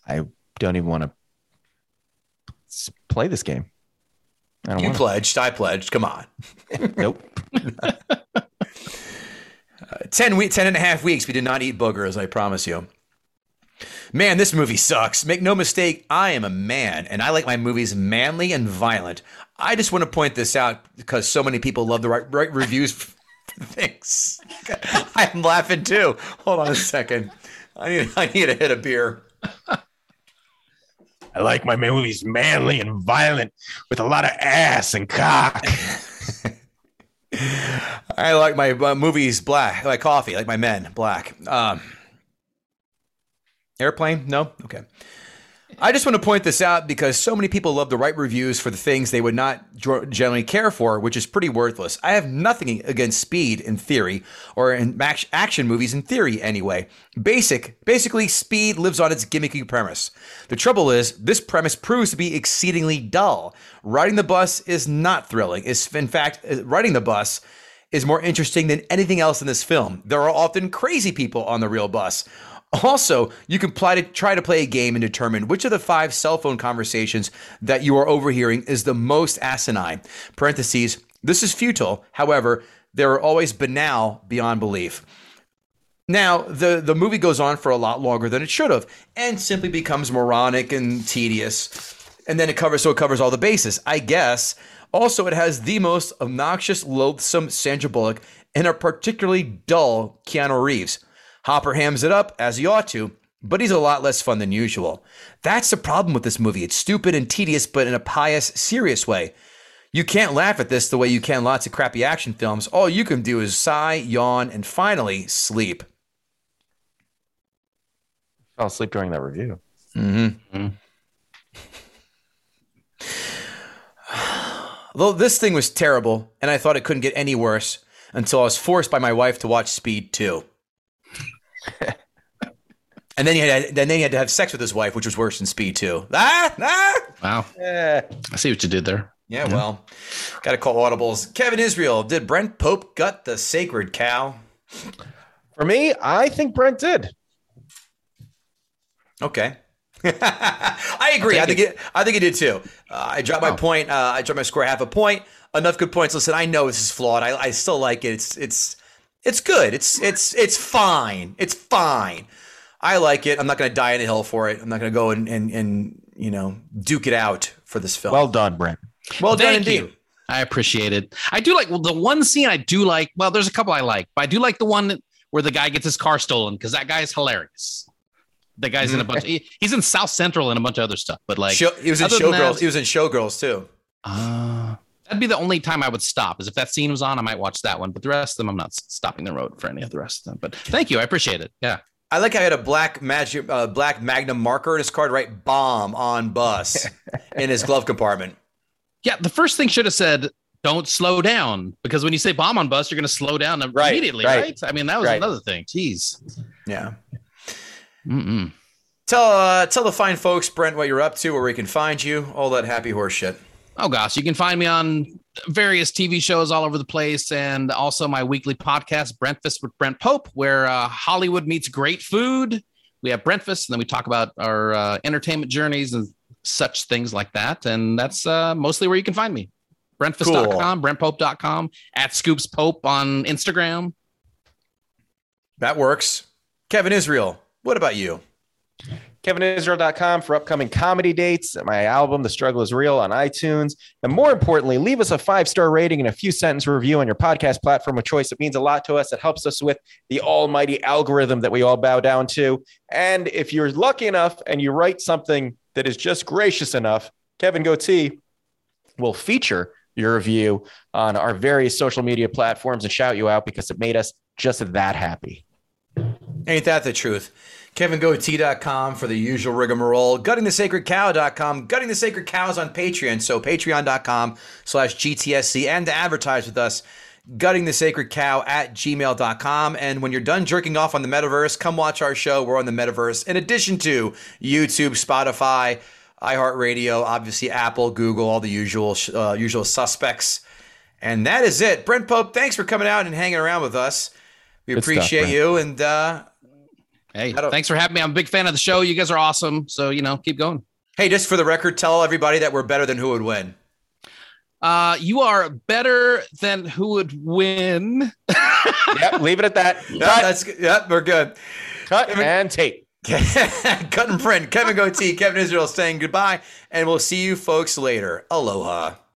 I don't even want to play this game. I don't you wanna. pledged. I pledged. Come on. Nope. uh, ten, we- ten and a half weeks. We did not eat boogers, I promise you. Man, this movie sucks. Make no mistake, I am a man, and I like my movies manly and violent. I just want to point this out because so many people love to write, write reviews for things. I'm laughing too. Hold on a second. I need, I need to hit a beer. I like my movies manly and violent with a lot of ass and cock. I like my uh, movies black, like coffee, like my men, black. Um, airplane? No? Okay. I just want to point this out because so many people love to write reviews for the things they would not generally care for, which is pretty worthless. I have nothing against Speed in theory, or in action movies in theory anyway. Basic, basically, Speed lives on its gimmicky premise. The trouble is, this premise proves to be exceedingly dull. Riding the bus is not thrilling. It's, in fact, riding the bus is more interesting than anything else in this film. There are often crazy people on the real bus. Also, you can try to, try to play a game and determine which of the five cell phone conversations that you are overhearing is the most asinine. Parentheses, this is futile. However, they are always banal beyond belief. Now, the, the movie goes on for a lot longer than it should have and simply becomes moronic and tedious. And then it covers, so it covers all the bases, I guess. Also, it has the most obnoxious, loathsome Sandra Bullock and a particularly dull Keanu Reeves. Hopper hams it up, as he ought to, but he's a lot less fun than usual. That's the problem with this movie. It's stupid and tedious, but in a pious, serious way. You can't laugh at this the way you can lots of crappy action films. All you can do is sigh, yawn, and finally sleep. I fell asleep during that review. Mm-hmm. Mm-hmm. Though this thing was terrible, and I thought it couldn't get any worse until I was forced by my wife to watch Speed two. And then you had, to, then you had to have sex with his wife, which was worse than Speed two. Ah, ah! Wow, yeah. I see what you did there. Yeah, yeah. Well, got to call audibles. Kevin Israel, did Brent Pope gut the sacred cow? For me, I think Brent did. Okay, I agree. I think it, I think he did too. Uh, I dropped wow. my point. Uh, I dropped my score half a point. Enough good points. Listen, I know this is flawed. I, I still like it. It's it's. It's good. It's it's it's fine. It's fine. I like it. I'm not going to die on a hill for it. I'm not going to go and, and and you know duke it out for this film. Well done, Brent. Well, well done indeed. You. I appreciate it. I do like well, the one scene I do like. Well, there's a couple I like, but I do like the one that, where the guy gets his car stolen because that guy is hilarious. The guy's in a bunch. He, he's in South Central and a bunch of other stuff. But like Show, he was in Showgirls. That, he was in Showgirls too. Ah. Uh, That'd be the only time I would stop is if that scene was on, I might watch that one. But the rest of them, I'm not stopping the road for any of the rest of them. But thank you. I appreciate it. Yeah. I like how he had a black magic, uh, black Magnum marker in his card, right? Bomb on bus in his glove compartment. Yeah. The first thing should have said, don't slow down. Because when you say bomb on bus, you're going to slow down right, immediately, right. right? I mean, that was right. another thing. Jeez. Yeah. Mm-mm. Tell, uh, tell the fine folks, Brent, what you're up to, where we can find you, all that happy horse shit. Oh, gosh, you can find me on various T V shows all over the place and also my weekly podcast, Breakfast with Brent Pope, where uh, Hollywood meets great food. We have breakfast and then we talk about our uh, entertainment journeys and such things like that. And that's uh, mostly where you can find me. breakfast dot com, cool. brent pope dot com, at Scoops Pope on Instagram. That works. Kevin Israel, what about you? kevin israel dot com for upcoming comedy dates, my album, The Struggle is Real, on iTunes. And more importantly, leave us a five-star rating and a few sentence review on your podcast platform of choice. It means a lot to us. It helps us with the almighty algorithm that we all bow down to. And if you're lucky enough and you write something that is just gracious enough, Kevin Goatee will feature your review on our various social media platforms and shout you out because it made us just that happy. Ain't that the truth? kevin goatee dot com for the usual rigmarole, gutting the sacred cow dot com, Gutting the Sacred Cow is on Patreon, so patreon dot com slash G T S C, and to advertise with us, gutting the sacred cow at gmail dot com, and when you're done jerking off on the metaverse, come watch our show. We're on the metaverse in addition to YouTube, Spotify, iHeartRadio, obviously Apple, Google, all the usual uh, usual suspects. And that is it. Brent Pope, thanks for coming out and hanging around with us. We Good appreciate stuff, you. And uh, hey, thanks for having me. I'm a big fan of the show. You guys are awesome. So, you know, keep going. Hey, just for the record, tell everybody that we're better than Who Would Win. Uh, you are better than Who Would Win. Yep, leave it at that. Yep, that's good. Yep, we're good. Cut Kevin, and tape. Cut and print. Kevin Goatee, Kevin Israel saying goodbye, and we'll see you folks later. Aloha.